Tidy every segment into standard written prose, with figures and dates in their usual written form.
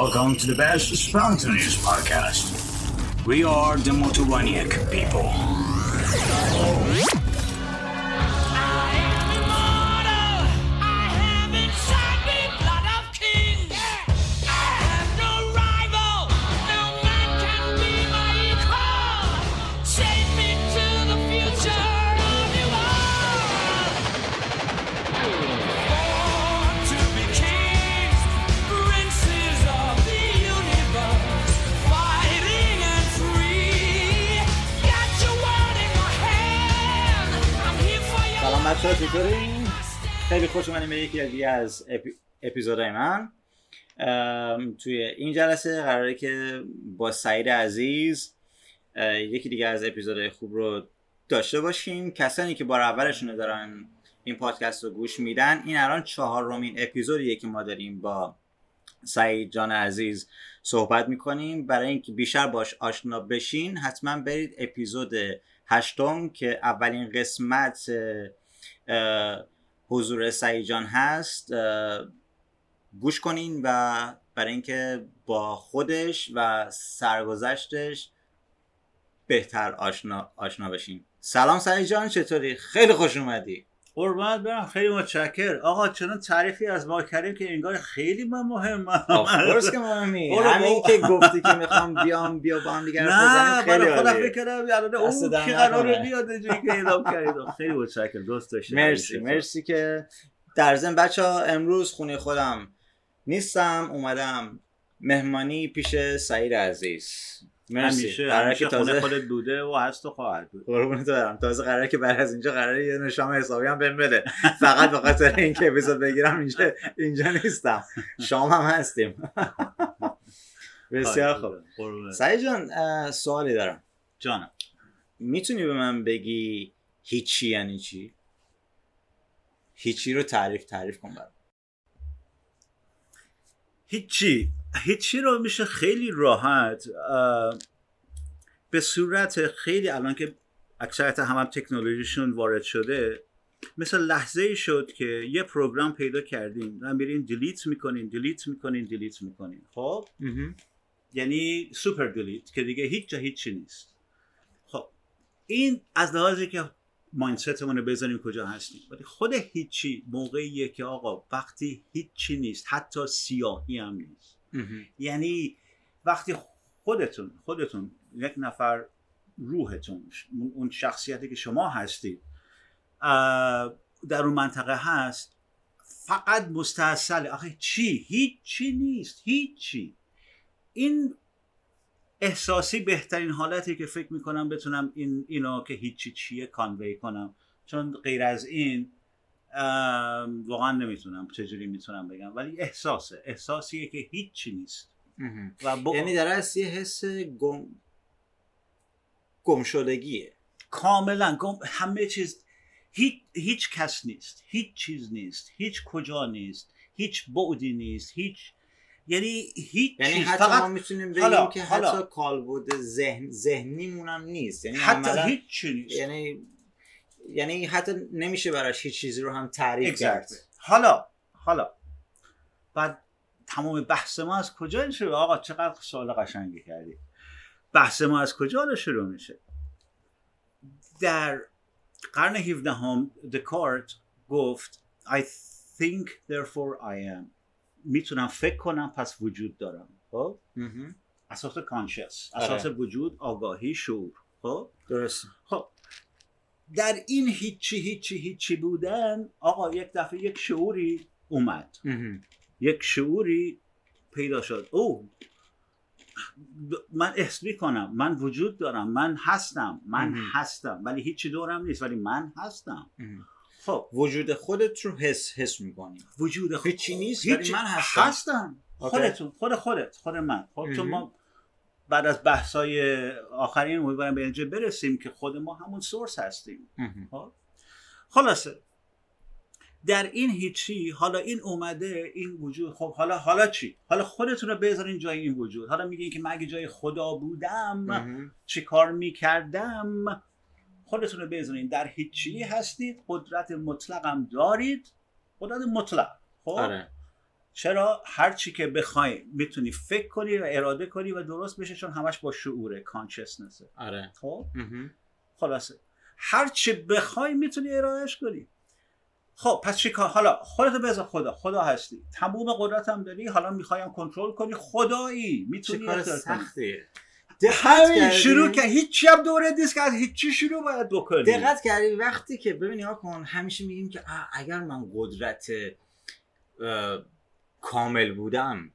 Welcome to the best spontaneous podcast. We are the Motivaniac people. I am immortal. I have inside me blood of kings. I have no rival. No man can be my equal. Save me to the future of you all. Born to be kings, princes of the universe, fighting and free. Got your word in my hand. I'm here for you. سلام بچه‌ها، چطورین؟ خیلی خوش اومدین به یکی دیگه از اپیزودهای من. توی این جلسه قراره که با سعید عزیز یکی دیگه از اپیزودهای خوب رو داشته باشیم. کسانی که بار اولشونه دارن این پادکست رو گوش میدن، این الان 4مین اپیزودیه که ما داریم با سعید جان عزیز صحبت میکنیم. برای اینکه بیشتر باش آشنا بشین حتما برید اپیزود 8 که اولین قسمت حضور سعید جان هست گوش کنین و برای اینکه با خودش و سرگذشتش بهتر آشنا بشین. سلام سعید جان، چطوری؟ خیلی خوش اومدی. قربانت برم، خیلی متشکر. آقا چنان تعریفی از ما کردیم که انگار خیلی من مهمم. آفرس که مهمی. همین که گفتی که میخوام بیام با هم دیگه بزنیم خیلی عالیه. نه، برای خودم فکر کردم الان اون کی قراره بیاد اینجوری که اعلام کردید. خیلی متشکر، دوست داشتم. مرسی که در ضمن بچه‌ها امروز خونه خودم نیستم، اومدم مهمانی پیش سعید عزیز. مرسی. قراره که تازه خودت بوده و هست و خواهد بود. قربونت برم. تازه قراره که بعد از اینجا قراره یه نشام حسابی هم بهم بده. فقط به خاطر اینکه اپیزود بگیرم اینجا نیستم. شام هم هستیم. بسیار خوب. سعید جان سوالی دارم. جانم. میتونی به من بگی هیچی یعنی چی؟ هیچی رو تعریف کن برام. هیچی رو میشه خیلی راحت به صورت خیلی الان که اکثرت هم تکنولوژیشون وارد شده، مثل لحظه شد که یه پروگرام پیدا کردیم و میرین دیلیت میکنین. خب یعنی سوپر دیلیت که دیگه هیچ جا هیچی نیست. خب این از لحاظی که مایندستمون رو بزنیم کجا هستیم. خود هیچی موقعیه که آقا وقتی هیچی نیست، حتی سیاهی هم نیست. یعنی وقتی خودتون یک نفر، روحتون، اون شخصیتی که شما هستید در اون منطقه هست، فقط مستحصله. آخه چی؟ هیچی نیست، هیچی. این احساسی بهترین حالتی که فکر میکنم بتونم اینو که هیچی چیه کانوی کنم، چون غیر از این واقعا نمیتونم چجوری میتونم بگم، ولی احساسیه که هیچی نیست. یعنی در اصل یه حس گمشدگیه کاملا. همه چیز، هیچ کس نیست، هیچ چیز نیست، هیچ کجا نیست، هیچ بعدی نیست، هیچ. یعنی حتی ما میتونیم بگیم که حتی کالبد ذهنیمون هم نیست. یعنی حتی هیچ چیز نیست. یعنی حتی نمیشه براش هیچ چیزی رو هم تعریف کرد. حالا بعد تمام بحث ما از کجا شروع؟ آقا چقدر سوال قشنگی کردی. بحث ما از کجا شروع میشه؟ در قرن 17 هم دکارت گفت I think therefore I am. میتونم فکر کنم پس وجود دارم. خب اساس کانشس، اساس وجود، آگاهی، شعور. خب درست. خب در این هیچی بودن آقا یک دفعه یک شعوری اومد. یک شعوری پیدا شد. او من احس میکنم من وجود دارم، من هستم ولی هیچی دورم نیست، ولی من هستم. خب وجود خودت رو حس می‌کنی. وجود خودت چی نیست، ولی من هستم. خودت من. خب تو ما بعد از بحث‌های آخرین امیدوارم به اینجا برسیم که خود ما همون سورس هستیم. خب خلاصه در این هیچی، حالا این اومده، این وجود. خب حالا چی؟ حالا خودتون رو بذارین جای این وجود. حالا میگین که من اگه جای خدا بودم چیکار می‌کردم؟ خودتون رو بزنین در هیچی هستید، قدرت مطلق هم دارید. قدرت مطلق. خب آره. چرا هر چی که بخوای میتونی فکر کنی و اراده کنی و درست بشه، چون همش با شعوره، کانشسنس. آره. خب خلاصه هر چی بخوای میتونی ارائهش کنی. خب پس چیکار؟ حالا خودت بذار خدا هستی، تمام قدرت هم داری، حالا میخوایم کنترل کنی، خدایی میتونی. کار سختیه. همین شروع که هیچی هم دوره نیست که از هیچی شروع باید بکنی. دقت کردی وقتی که ببینی ها کن، همیشه میگیم که اگر من قدرت کامل بودم،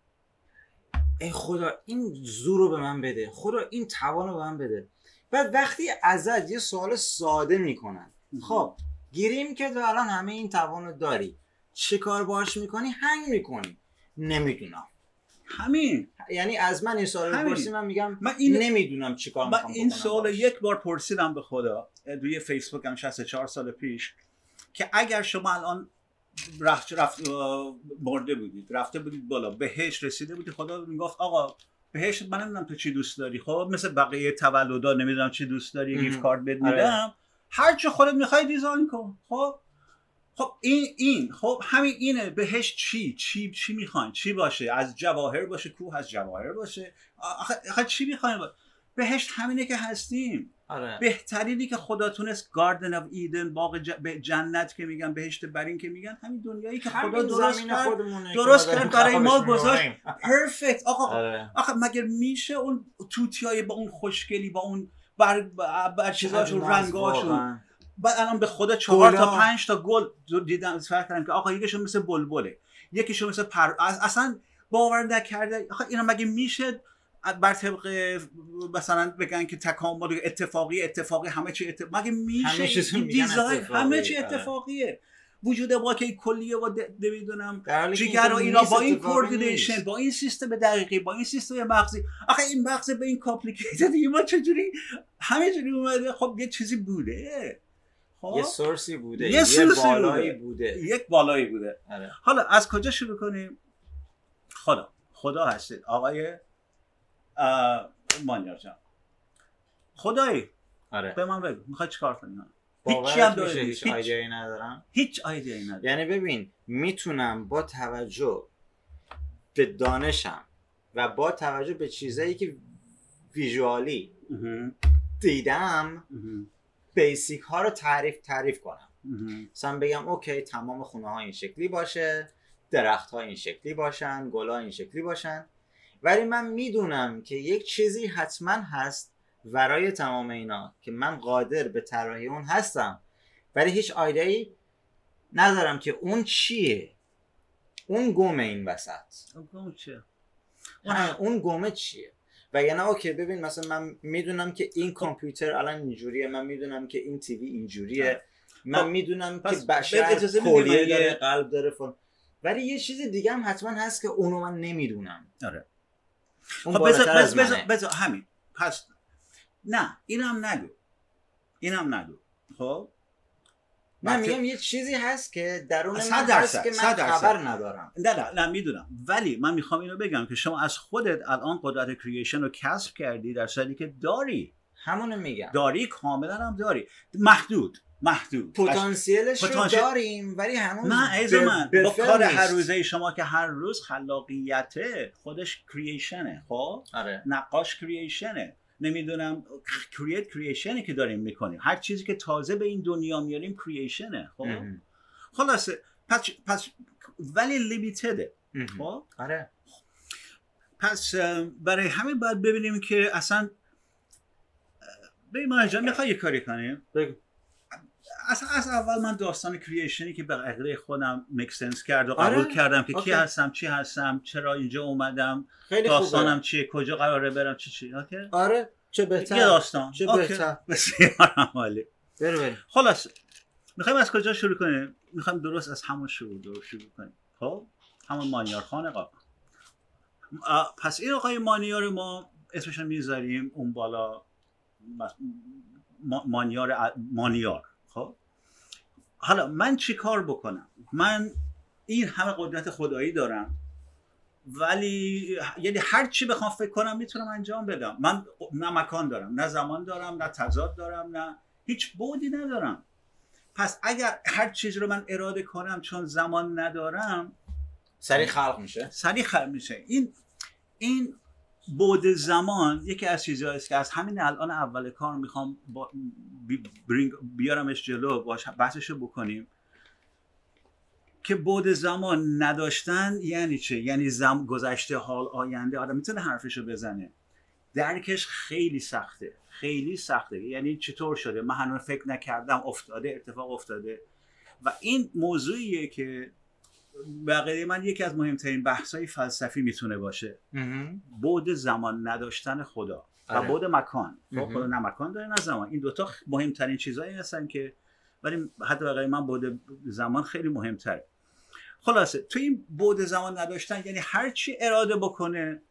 ای خدا این زور رو به من بده، خدا این توان رو به من بده. بعد وقتی ازت یه سوال ساده میکنن، خب گیریم که تو الان همه این توان رو داری، چه کار باش میکنی؟ هنگ میکنی، نمیدونم. همین، یعنی از من این سوال رو پرسیدم، من میگم نمیدونم چیکار میخوام بکنم. من این سوال یک بار پرسیدم به خدا روی فیسبوک هم 64 سال پیش، که اگر شما الان برده بودید، رفته بودید بالا، بهش رسیده بودید، خدا میگفت آقا بهش من نمیدونم تو چی دوست داری، خب مثل بقیه تولدا نمیدونم چی دوست داری، گیفت کارت بد میدم، هر چی خودت میخوای دیزاین کن. خب این خب همین اینه، بهش چی میخواین؟ چی باشه؟ از جواهر باشه، کوه از جواهر باشه، آخه چی میخواین؟ بهشت همینه که هستیم. آره. بهترینی که خدا تونست، گاردن اف ایدن، باغ جنت که میگن، بهشت برین که میگن، همین دنیایی که خدا درست کرد برای ما گذاشت، پرفکت. آخه مگر میشه اون توتیای با اون خوشگلی، با اون بر چیزاشون، رنگاشون. بعد الان به خدا 4 تا 5 تا گل دیدم، فرق کردم که آقا یکیشون مثل بلبله، یکیشون مثل اصلا باور نکرده. آقا اینا مگه میشه بر طبق مثلا بگن که تکامل اتفاقی همه چی مگه میشه؟ این دیزاین همه چی اتفاقیه، وجود واقعی کلیه و نمیدونم چیگر و اینا، با این کوردینیشن، با این سیستم دقیقی، با این سیستم مغزی. آخه این مغز به این کامپلیکیتد، ما چجوری همه جوری اومده؟ خب یه چیزی بوده، یه سورسی بوده، یک بالایی بوده. آره. حالا از کجا شروع کنیم؟ خدا هستید آقای مانیار جان، خدایی. آره. به من بگو میخوای چیکار کنی؟ هیچ ایده‌ای ندارم، یعنی ببین میتونم با توجه به دانشم و با توجه به چیزایی که ویژوالی دیدم بیسیک ها رو تعریف کنم. مثلا بگم اوکی تمام خونه ها این شکلی باشه، درخت ها این شکلی باشن، گل ها این شکلی باشن، ولی من میدونم که یک چیزی حتما هست ورای تمام اینا که من قادر به طراحی اون هستم، ولی هیچ ایده‌ای ندارم که اون چیه، اون گمه این وسط، اون گمه چیه. و یعنی اوکی ببین مثلا من میدونم که این کامپیوتر الان اینجوریه، من میدونم که این تیوی اینجوریه، من میدونم که بشر کلیه داره، قلب داره، فلان، ولی یه چیز دیگه هم حتما هست که اونو من نمیدونم. آره. خب بذار همین. پس نه اینم نگو. خب من میگم یه چیزی هست که درون من هست که من خبر ندارم. نه میدونم، ولی من میخوام اینو بگم که شما از خودت الان قدرت کریشن رو کسب کردی، در صورتی که داری. همونو میگم داری، کاملا هم داری، محدود پتانسیلش رو داریم، ولی همون نه ایزو من با کار هر روزه شما که هر روز خلاقیته، خودش کریشنه. خب آره. نقاش کریشنه، نمیدونم کریشنی که داریم میکنیم، هر چیزی که تازه به این دنیا میاریم کریشنه. خب خلاصه پس ولی لیمیتده. خب آره. پس برای همین باید ببینیم که اصلا به ما اجازه میخوای یه کاری کنیم. اصلا از اول من داستان کریشنی که به عقیده خودم مکسنس کرد و قبول کردم که کی هستم، چی هستم، چرا اینجا اومدم، داستانم چیه، کجا قراره برم، چی. اوکی. آره چه بهتر، یه داستان چه بهتر. بسیار عالی. بریم. خلاص میخوایم از کجا شروع کنیم؟ میخوایم درست از همون شروع کنیم. خب همون مانیار خانقا. پس این آقای مانیار ما اسمش رو میذاریم اون بالا، مانیار. خب حالا من چی کار بکنم؟ من این همه قدرت خدایی دارم، ولی یعنی هر چی بخوام فکر کنم میتونم انجام بدم. من نه مکان دارم، نه زمان دارم، نه تضاد دارم، نه هیچ بعدی ندارم. پس اگر هر چیز رو من اراده کنم، چون زمان ندارم، سریع خلق میشه. سریع خلق میشه. این بعد زمان یکی از چیزهایی است که از همین الان اول کار میخوام بیارمش جلو، باش بحثشو بکنیم که بعد زمان نداشتن یعنی چه؟ یعنی گذشته، حال، آینده. آدم میتونه حرفشو بزنه، درکش خیلی سخته، خیلی سخته. یعنی چطور شده؟ من هنوز فکر نکردم، افتاده، اتفاق افتاده. و این موضوعیه که بقیه من یکی از مهمترین بحث‌های فلسفی میتونه باشه. بعد زمان نداشتن خدا و بعد مکان. خدا نه مکان داره نه زمان. این دوتا مهمترین چیزایی هستن که ولی حتی بقیه من بعد زمان خیلی مهمتره. خلاصه تو این بعد زمان نداشتن یعنی هر چی اراده بکنه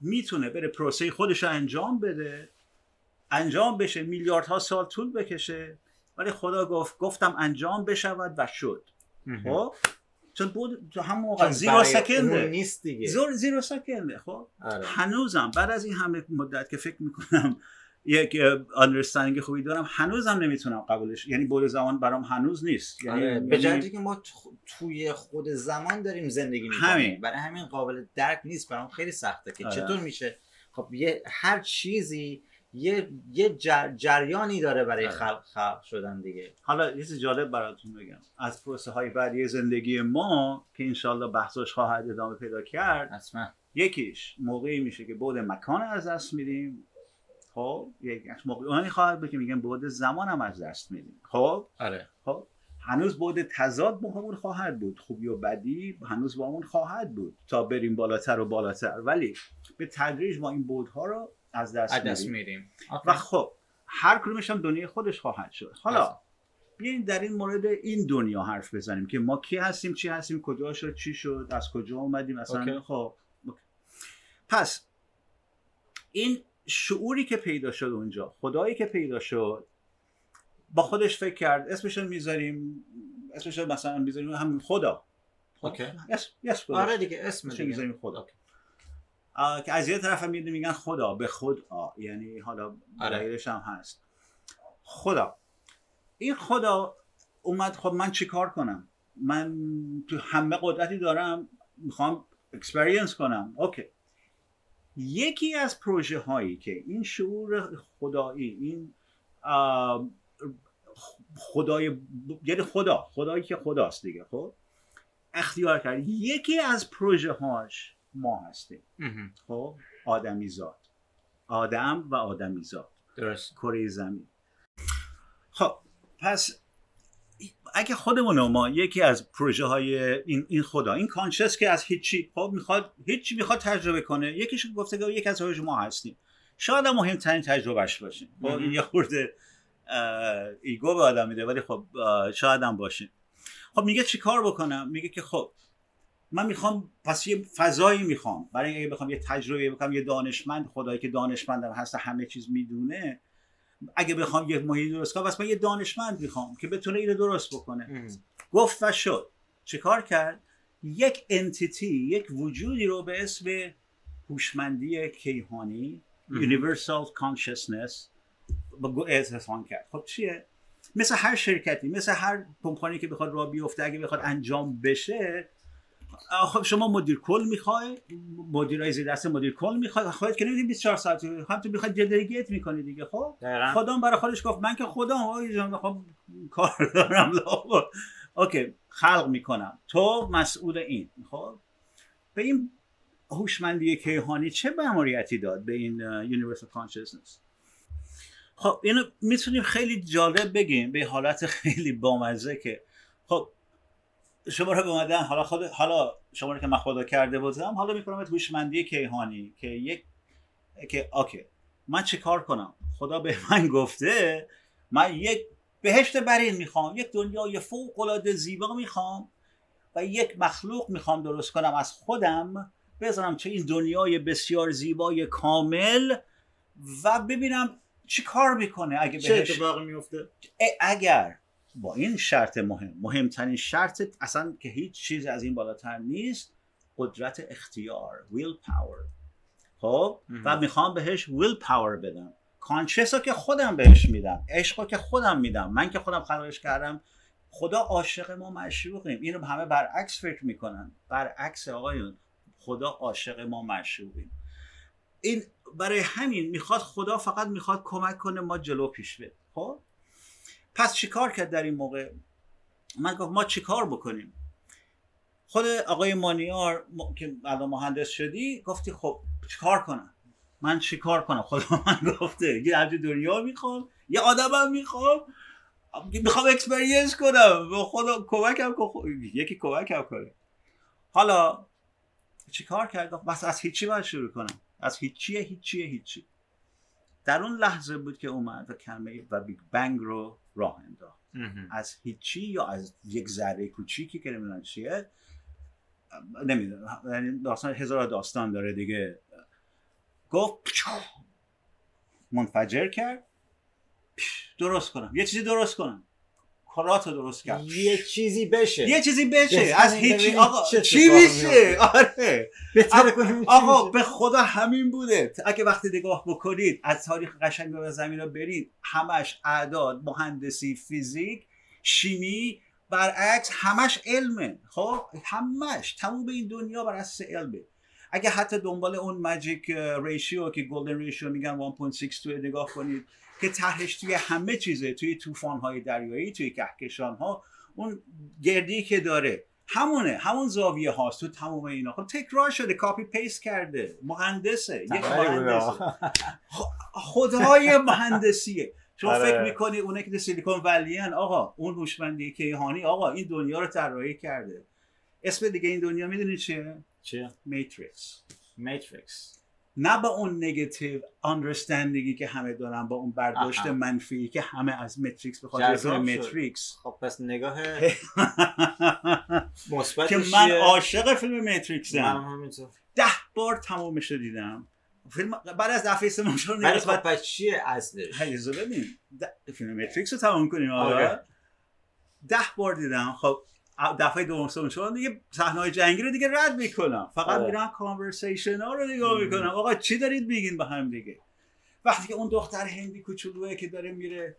میتونه بره پروسه خودش رو انجام بده، انجام بشه، میلیاردها سال طول بکشه، ولی خدا گفتم انجام بشود و شد. خب چون بود همون موقع زیرو سکنده نیست دیگه، زیرو سکنده. خب آره. هنوزم بعد از این همه مدت که فکر میکنم یک اندرستندینگ خوبی دارم، هنوزم نمیتونم قبولش، یعنی بود زمان برام هنوز نیست. یعنی آره. به جای اینکه ما توی خود زمان داریم زندگی میکنیم، برای همین قابل درک نیست، برام خیلی سخته که آره. چطور میشه؟ خب هر چیزی یه جریانی داره برای خلق شدن دیگه. حالا یه چیز جالب براتون بگم از پروسه های بعدی زندگی ما که انشالله بحثش خواهد ادامه پیدا کرد. اصلا یکیش موقعی میشه که بعد مکان از دست میدیم. خب یکیش موقعی اونی خواهد بشه که میگن بعد زمان هم از دست میدیم. خب آره. خب هنوز بعد تضاد با همون خواهد بود، خوبی و بدی هنوز با همون خواهد بود تا بریم بالاتر و بالاتر، ولی به تدریج ما این بعدها رو از دست میریم و خب هر کدومش هم دنیای خودش خواهد شد. حالا بیاین در این مورد این دنیا حرف بزنیم که ما کی هستیم، چی هستیم، کجا شد، چی شد، از کجا اومدیم اصلا. خب پس این شعوری که پیدا شد اونجا، خدایی که پیدا شد با خودش فکر کرد، اسمشون مثلا میذاریم همین خدا. اوکی یس آره دیگه، اسمش میذاریم خدا. اوکی. که از یه طرف هم میگن خدا به خدا، یعنی حالا دلیلش هم هست. خدا، این خدا اومد خب من چی کار کنم؟ من تو همه قدرتی دارم، میخوام اکسپریانس کنم. اوکی، یکی از پروژه هایی که این شعور خدایی، این خدای یعنی خدایی که خداست دیگه، خب اختیار کرد. یکی از پروژه هاش ما هستیم. خب آدمیزاد، آدم و آدمیزاد، درست، کره زمین. خب پس اگه خودمونو ما یکی از پروژه های این خدا، این کانشس که از هیچی خب میخواد، هیچی میخواد تجربه کنه، یکیش گفته که یکی از ما هستیم، شاید هم مهمترین تجربهش باشه. خب این یه خورده ایگو به آدم میده، ولی خب شاید هم باشه. خب میگه چی کار بکنم؟ میگه که خب من میخوام، پس یه فضایی میخوام برای اگه بخوام یه تجربه بکنم، یه دانشمند، خدایی که دانشمند هست، همه چیز میدونه، اگه بخوام یه محیط درست کنم، پس من یه دانشمند میخوام که بتونه اینو درست بکنه. گفت و شد. چیکار کرد؟ یک انتیتی، یک وجودی رو به اسم هوشمندی کیهانی، یونیورسال کانشسنس، اذهان کرد. خب چیه؟ مثل هر شرکتی، مثل هر کمپانی که بخواد راه بیفته، اگه بخواد انجام بشه، خب شما مدیر کل میخوای، مدیرای زیر دست مدیر کل میخوای، خودت که نمیدونی 24 ساعت تو میخوای دلیگیت میکنی دیگه. خب خدا برای خودش گفت من که خدا خب کار دارم. اوکی خلق میکنم، تو مسئول این. خب به این هوشمندی کیهانی چه مأموریتی داد؟ به این یونیورسال کانشسنس. خب اینو میتونیم خیلی جالب بگیم به حالت خیلی بامزه که خب شما رو اومدن، حالا شما رو که من خدا کرده بودم، حالا می‌کنم هوشمندی کیهانی که اوکی من چه کار کنم؟ خدا به من گفته من یک بهشت برین میخوام، یک دنیای فوق العاده زیبا میخوام و یک مخلوق میخوام درست کنم از خودم، بذارم چه این دنیای بسیار زیبای کامل و ببینم چی کار میکنه. اگه بهش چه اتفاقی میفته؟ اگر با این شرط مهمترین شرط اصلا که هیچ چیز از این بالاتر نیست، قدرت اختیار، ویل پاور. خب و میخوام بهش ویل پاور بدم، کانشس رو که خودم بهش میدم، عشق رو که خودم میدم، من که خودم خلقش کردم، خدا عاشق ما معشوقیم. اینو همه برعکس فکر میکنن. برعکس آقایون، خدا عاشق ما معشوقیم. این برای همین میخواد، خدا فقط میخواد کمک کنه ما جلو پیش بریم. خب پس چیکار کرد در این موقع؟ من گفت ما چیکار بکنیم؟ خود آقای مانیار که الان مهندس شدی گفتی خب چیکار کنم؟ من چیکار کنم؟ خدا من گفته یه عجب دنیا میخوام، یه آدمم میخوام اکسپریانس کنم و خدا کمکم کنه، یکی کمکم کنه. حالا چیکار کرد؟ بس از هیچی باید شروع کنم. از هیچی. در اون لحظه بود که اومد و کلمه و بیگ بنگ رو راه انداخت. از هیچی یا از یک ذره کوچیکی که نمیدونم چیه، نمیدونم، داستان هزار داستان داره دیگه، گفت منفجر کرد. درست کنم کاراتو درست کرد، یه چیزی بشه. از هیچی آقا چی میشه؟ آره آقا به خدا همین بوده. اگه وقتی نگاه بکنید از تاریخ قشنگ به زمین رو برید، همش اعداد، مهندسی، فیزیک، شیمی، برعکس همش علمه. خب همش تموم به این دنیا بر اساس علمه. اگه حتی دنبال اون ماجیک ریشیو که گلدن ریشیو میگن 1.62 نگاه کنید که تهش توی همه چیزه، توی طوفان‌های دریایی، توی کهکشان‌ها، اون گردی که داره همونه، همون زاویه هاست تو تمام اینا. خب تکرار شده، کاپی پیست کرده، مهندسه، یک مهندسه، خدای مهندسیه. شما فکر می‌کنی اونه که سیلیکون ولیان، آقا اون هوشمندی کیهانی، آقا این دنیا رو طراحی کرده. اسم دیگه این دنیا میدونی چیه؟ ماتریکس. نه با اون نگاتیو اندرستندینگی که همه دارن، با اون برداشت منفی که همه از ماتریکس به خاطر ماتریکس. خب پس نگاه مثبت که من عاشق فیلم ماتریکسم، همینطور 10 بار تمامش رو دیدم. فیلم بعد از دفعه سوم شروع نگاش بعد پس چیه اصلش؟ اجازه بدین فیلم ماتریکس رو تمام کنیم. آره 10 بار دیدم. خب دفعه دوم شدن دیگه، صحنه‌های جنگی رو دیگه رد میکنم، فقط میرم کانورسیشن‌ها رو نگاه میکنم. آقا چی دارید میگین با هم دیگه؟ وقتی که اون دختر هندی کوچولوئه که داره میره،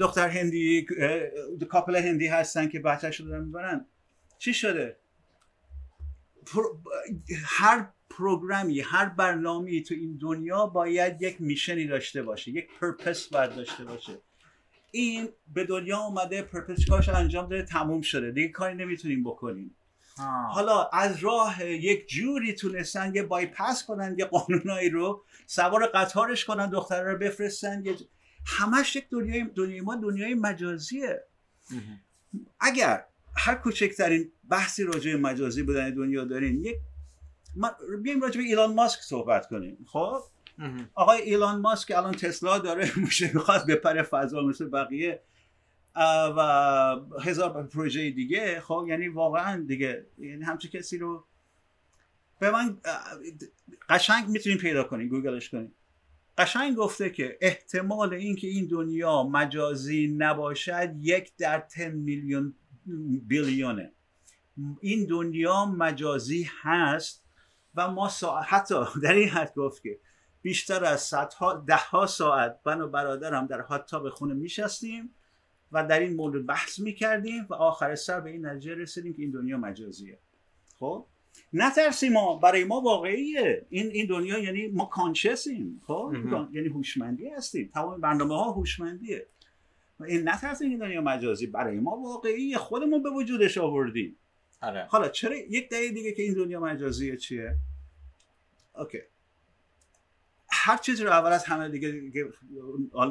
دختر هندی، کاپل هندی هستن که بچه‌شون دارن میبرن، چی شده؟ هر پروگرامی، هر برنامه‌ای تو این دنیا باید یک میشنی داشته باشه، یک پرپس باید داشته باشه. این به دنیا اومده، پرپس کارش انجام داده، تموم شده، دیگه کاری نمیتونیم بکنیم. حالا از راه یک جوری تونستن یه بایپاس کنن یه قانونایی رو، سوار قطارش کنن، دختره رو بفرستن. همش یک دنیای ما دنیای مجازیه. اگر هر کوچکترین بحثی راجع به مجازی بودن دنیا دارین، بیایم راجع به ایلان ماسک صحبت کنیم. خب آقای ایلان ماسک که الان تسلا داره، میخواد بپره فضا مثل بقیه و 1000 پروژه دیگه. خب یعنی واقعا دیگه، یعنی همچین کسی رو به من قشنگ میتونین پیدا کنین، گوگلش کنین. قشنگ گفته که احتمال اینکه این دنیا مجازی نباشد 1/10 میلیون بیلیونه. این دنیا مجازی هست و ما حتی در این حد گفت که بیشتر از صدها، دهها ساعت من و برادرم در هات تاب خونه میشستیم و در این مورد بحث میکردیم و آخر سر به این نتیجه رسیدیم که این دنیا مجازیه. خب نترسیم، ما برای ما واقعیه این دنیا، یعنی ما کانشسیم. خب یعنی هوشمندی هستیم، تمام برنامه ها هوشمندیه. این نترسیم، این دنیا مجازی برای ما واقعیه، خودمون به وجودش آوردیم. آره. حالا چرا یک دلیل دیگه که این دنیا مجازیه چیه؟ اوکی هر چیز رو اول از همه دیگه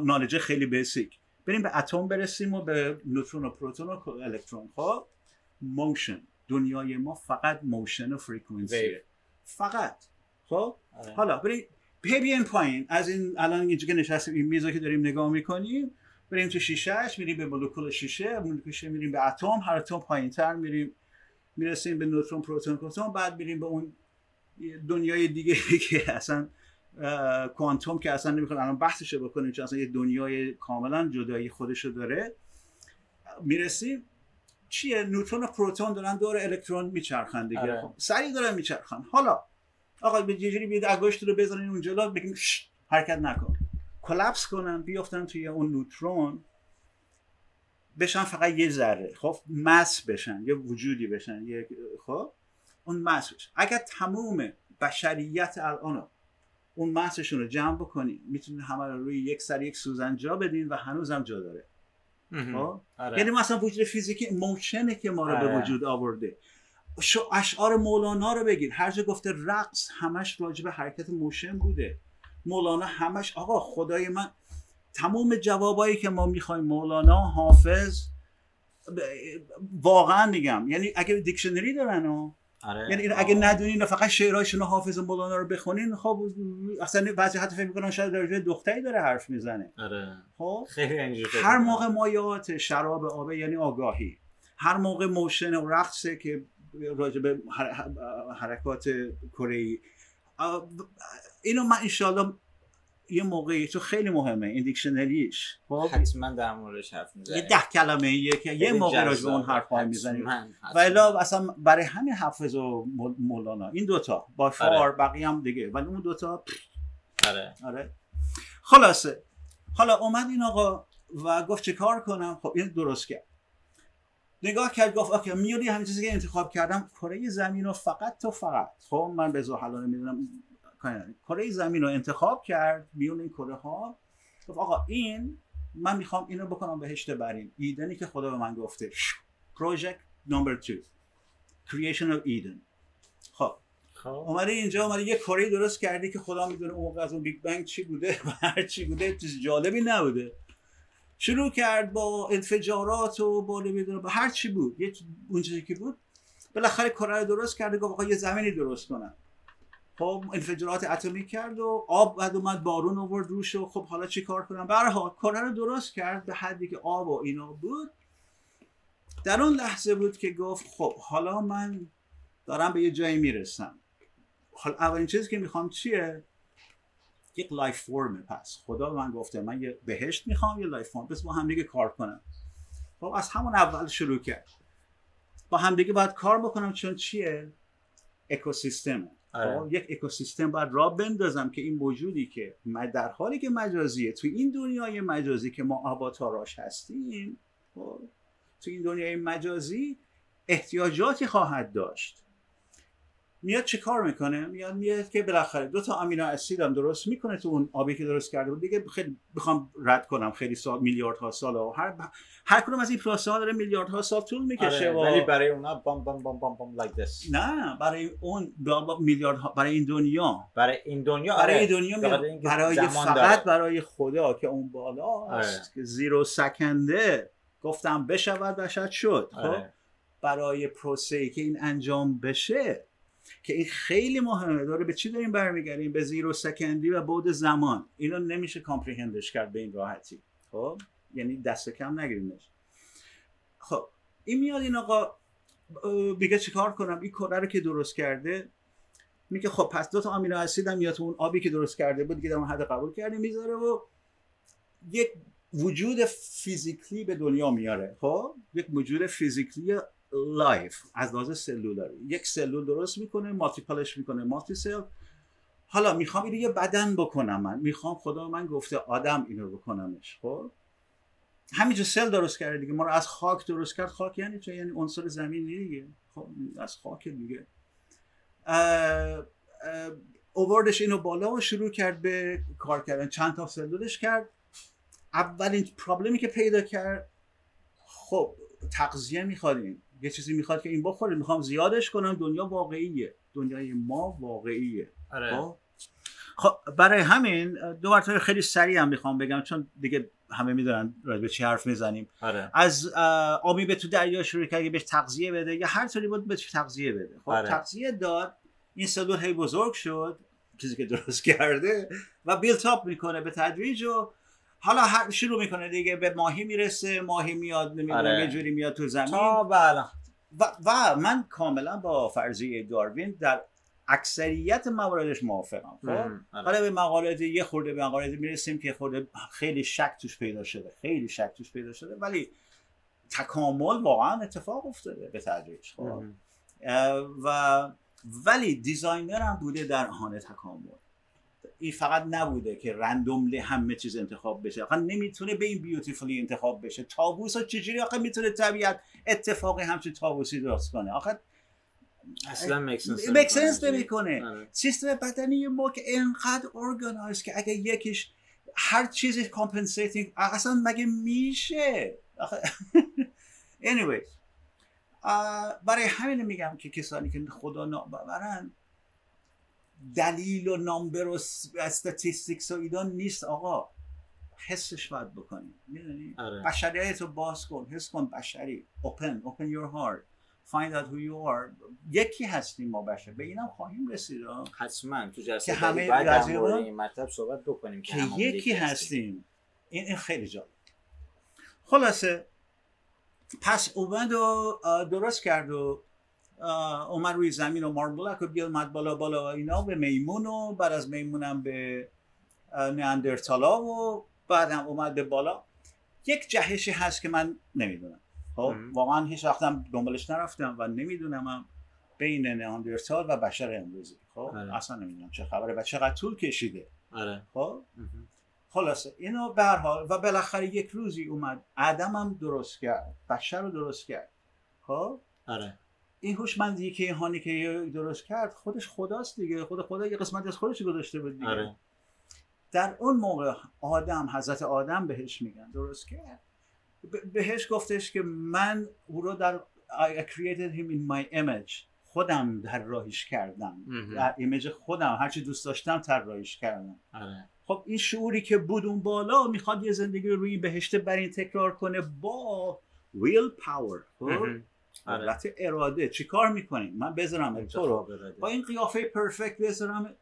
نالجه خیلی بیسیک بریم به اتم برسیم و به نوترون و پروتون و الکترون ها. موشن، دنیای ما فقط موشن و فرکانسیه، فقط. خب حالا بریم پایین از این، الان اینجا که نشستیم، این میزا که داریم نگاه میکنیم، بریم تو شیشهش، میریم به مولکول شیشه، مولکول شیشه، میریم به اتم، هر اتم پایینتر میریم، میرسیم به نوترون، پروتون، کوانتوم، بعد میریم به اون دنیای دیگه که اصلا کوانتوم که اصلا نمیخواد الان بحثش رو بکنیم، چون اصلا یه دنیای کاملا جدایی خودشو داره. میرسیم چیه؟ نوترون و پروتون دارن دور الکترون میچرخن دیگه. آره. سریع دارن میچرخن. حالا آقا به جوری بیاد انگشت رو بزنین اون جلو، بگین حرکت نکن، کلاپس کنن، بیافتن توی اون نوترون، بشن فقط یه ذره، خب مس بشن، یه وجودی بشن، یه خب اون مس بشن. اگر تمام بشریت الان اون مسشون رو جمع بکنی میتونید همه رو روی یک سر یک سوزن جا بدین و هنوزم جا داره. خب آره. یعنی مثلا وجود فیزیکی موشنه که ما رو آره. به وجود آورده. اشعار مولانا رو بگیر، هر جا گفته رقص همش راجع به حرکت موشن بوده. مولانا همش آقا خدای من تمام جوابایی که ما میخوایم مولانا، حافظ، واقعا میگم یعنی اگه دیکشنری دارن و آره. یعنی اگه ندونین فقط شعرهایشون حافظ مولانا رو بخونین خب اصلا بعضی حتی فکر میکنن شاید در جای دختری داره حرف میزنه. آره. خب خیلی انجوری. هر موقع مایات شراب آبه یعنی آگاهی، هر موقع موشن و رقصه که راجع به حرکات کره‌ای، اینو من انشالله یه موقعی تو خیلی مهمه این دیکشنریش حتما در موردش حرف میزنیم، یه 10 کلمه‌ایه که یه موقع راجع به اون حرفا میزنیم و الا اصلا برای همین حافظ و مولانا این دوتا با فار آره. بقیه هم دیگه ولی اون دوتا آره آره. خلاصه حالا اومد این آقا و گفت چه کار کنم؟ خب این درست کرد، نگاه کرد گفت آخه میونی همین چیزی که انتخاب کردم کره زمین رو فقط تو فقط خب من به زحلانه میدونم کره زمین رو انتخاب کرد میون این کره ها، گفت آقا این من میخوام اینو بکنم بهشت برین، ایدنی که خدا به من گفته، پروژه نمبر 2 کریشن اف ایدن. خب اومده اینجا اومده یه کره درست کردی که خدا میدونه اون موقع از اون بیگ بنگ چی بوده و هر چی بوده چیز جالبی نبوده. شروع کرد با انفجارات و با نمیدونم هر چی بود یه اونجایی که بود بالاخره کره رو درست کرد گفت آقا یه زمینی درست کنم. خب انفجارات اتمی کرد و آب بعد اومد بارون آورد روش و خب حالا چی کار کنم؟ به هر حال کره رو درست کرد به حدی که آب و اینا بود. در اون لحظه بود که گفت خب حالا من دارم به یه جایی میرسم، حالا اولین چیزی که میخوام چیه؟ یک لایف فرمه، پس خدا من گفته من یه بهشت میخوام یه لایف فرم، پس با هم دیگه کار کنم. خب از همون اول شروع کرد با هم دیگه باید کار بکنم چون چیه؟ اکوسیستمه. آره. یک اکوسیستم باید را بندازم که این موجودی که در حالی که مجازیه توی این دنیای مجازی که ما آواتاراش هستیم توی این دنیای مجازی احتیاجاتی خواهد داشت. میاد چه کار میکنه؟ میاد که بالاخره 2 آمینو اسید هم درست میکنه تو اون آبی که درست کرده بود دیگه. خیلی بخوام رد کنم خیلی سال میلیاردها سال و هر کدوم از این پروسه‌ها داره میلیاردها سال طول میکشه. آره، ولی برای اونا بام بام بام بام بام لایک دس نه، برای اون میلیاردها برای این دنیا برای این دنیا برای فقط برای خدا که اون بالاست که زیرو سکنده گفتم بشود و شد شد. خب برای پروسه‌ای که این انجام بشه که این خیلی مهمه، داره به چی داریم برمیگردیم؟ به زیرو سکندی و بعد زمان. اینو نمیشه کامپریهندش کرد به این راحتی. خب یعنی دست کم نگیریمش. خب این میاد این آقا میگه چیکار کنم؟ این کره رو که درست کرده میگه خب پس 2 آمینو اسید هم یا تو اون آبی که درست کرده بود دیگه در اون حد قبول کردیم میذاره و یک وجود فیزیکلی به دنیا میاره. خب یک وجود فیزیکلی لایف از لحاظ سلولاری، یک سلول درست میکنه، مالتیپلش میکنه، مالتی سل. حالا میخوام اینو یه بدن بکنم، من میخوام خدا من گفته آدم اینو بکنمش. خب همینجور سل درست کرده دیگه، ما رو از خاک درست کرد. خاک یعنی چه؟ یعنی عنصر زمین دیگه. خب از خاک دیگه آوردش اینو بالا و شروع کرد به کار کردن، چند تا سلولش کرد. اولین پرابلمی که پیدا کرد خب تغذیه میخوادیم، یه چیزی میخواد که این بخوره، میخوام زیادش کنم. دنیا واقعیه، دنیای ما واقعیه. آره. خب برای همین دوباره خیلی سریع هم میخوام بگم چون دیگه همه میدونن راجع به چی حرف میزنیم. آره. از آبی به تو دریا شروع کرد که بهش تغذیه بده یا هر طوری بود بهش تغذیه بده. خب آره. تغذیه داد، این سلول هی بزرگ شد، چیزی که درست کرده و بیلت آپ میکنه به تدریج و حالا هر شروع میکنه دیگه به ماهی میرسه، ماهی میاد نمیدونم یه جوری میاد تو زمین. بله. و من کاملا با فرضیه داروین در اکثریت مواردش موافقم. خب حالا به مقاله یه خورده به مقاله میرسیم که خورده خیلی شک توش پیدا شده، خیلی شک توش پیدا شده، ولی تکامل واقعا اتفاق افتاده به تدریج. خب و ولی دیزاینر هم بوده در آن تکامل. این فقط نبوده که رندوملی همه چیز انتخاب بشه، آخه نمیتونه به این بیوتیفولی انتخاب بشه. طاووس ها چجوری آخه میتونه طبیعت اتفاقی همچین طاووسی درست کنه؟ آخه اصلا مکسنس نمیکنه. سیستم بدنی ما که انقدر ارگانایز که اگه یکیش هر چیزی کامپنسیتینگ، اصلا مگه میشه؟ Anyways برای همین میگم که کسانی که خدا ناباورن دلیل و نامبر و استاتیستیکس و ایدان نیست آقا، حسش باید بکنی، میدونی؟ بشریت رو باز کن، حس کن بشری. Open your heart, find out who you are. یکی هستیم ما بشر، به اینم خواهیم رسید حتما تو جلسه بعدی در مورد این مطلب صحبت بکنیم که یکی هستیم. این خیلی جالب. خلاصه پس اومد و درست کرد و اومد روی زمین و مارمولک و بیامد بالا بالا اینا به میمون و بعد از میمونم به نئاندرتالا و بعدم اومد به بالا. یک جهشی هست که من نمیدونم، خب واقعا هیچ وقتم دنبالش نرفتم و نمیدونمم بین نئاندرتال و بشر امروزی، خب اصلا نمیدونم چه خبره و چقدر طول کشیده. خب خلاصه اینو به هر حال و بالاخره یک روزی اومد آدمم درست کرد، بشر رو درست کرد. خب این هوشمندی که هانی که درست کرد خودش خداست دیگه، خود خدا یه قسمتی از خودش گذاشته بود دیگه. در اون موقع آدم، حضرت آدم بهش میگن، درست کرد، بهش گفتش که من او رو در I created him in my image، خودم در راهیش کردم، در ایمیج خودم هرچی دوست داشتم طراحیش کردم. خب این شعوری که بود اون بالا میخواد یه زندگی رو روی بهشت برین تکرار کنه با ویل پاور، قدرت اراده. چیکار میکنیم؟ من بذارم تو رو با این قیافه پرفکت بذارم.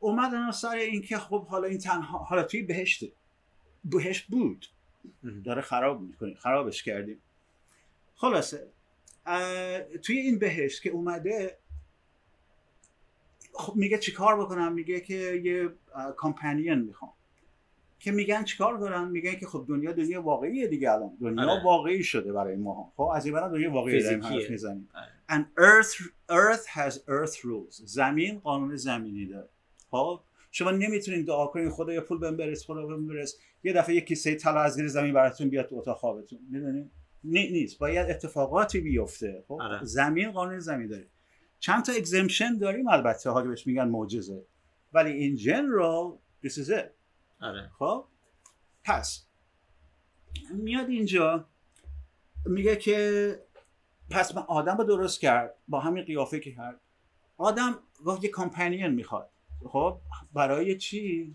اومدن سر این که خب حالا این تنها، حالا توی بهشته، بهشت بود داره خراب میکنیم، خرابش کردیم. خلاصه توی این بهشت که اومده خب میگه چیکار بکنم؟ میگه که یه کمپانین میخوام. که میگن چیکار کنن؟ میگن که خب دنیا واقعیه دیگه، الان دنیا واقعی شده برای ما، خب از این برای دنیا واقعی داریم حرف میزنیم. And earth has earth rules. زمین قانون زمینی داره. خب شما نمیتونید دعا کنید خدا یه پول بهم برس، خدا بهم برس، یه دفعه یه کیسه طلا از زیر زمین براتون بیاد تو اتاق خوابتون، میدونید؟ نیست، باید اتفاقاتی بیفته. خب زمین قانون زمینی داره. چند تا exemption داریم البته ها که بهش میگن معجزه، ولی in general this is it. خب پس میاد اینجا میگه که پس من آدم رو درست کرد با همین قیافه که کرد. آدم گفت یه کمپانین میخواد. خب برای چی؟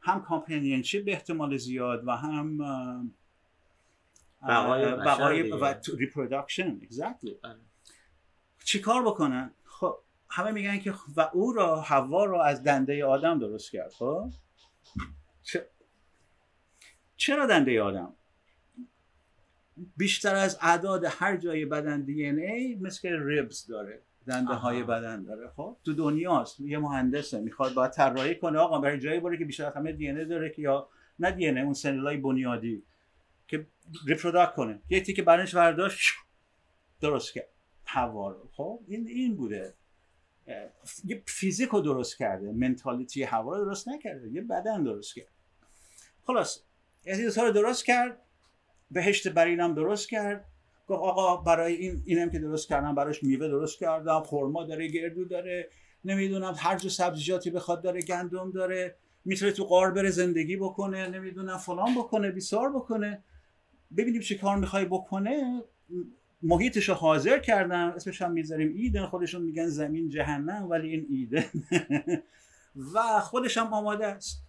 هم کمپانینشیپ به احتمال زیاد و هم بقای و ریپروداکشن. Exactly. چی کار بکنن؟ خب همه میگن که و او را، حوا را از دنده آدم درست کرد. خب چرا دنده آدم؟ بیشتر از اعداد هر جای بدن دی ان ای مثل ریبز داره، دنده های بدن داره. خب تو دنیاست، یه مهندسه میخواد باید طراحی کنه آقا برای جایی بره که بیشتر از همه دی ان ای داره، که یا نه دی ان ای، اون سلولای بنیادی که ریپروداکت کنه، یه تیکه بدنش برداشت درست کرد حوا رو. خب این بوده. یه فیزیک رو درست کرده، منتالیتی هوا رو درست نکرده، یه بدن درست کرد. خلاص احساسات رو درست کرد، بهشت برینم درست کرد. گفت آقا برای اینم که درست کردم براش میوه درست کردم، خرما داره، گردو داره، نمیدونم هر جو سبزیجاتی بخواد داره، گندم داره، میتونه تو غار بره زندگی بکنه، نمیدونم فلان بکنه، بیسار بکنه، ببینیم چه کار میخوای بکنه. محیطش رو حاضر کردم، اسمش هم میذاریم ایدن، خودشون میگن زمین جهنم ولی این ایدن و خودش هم آماده است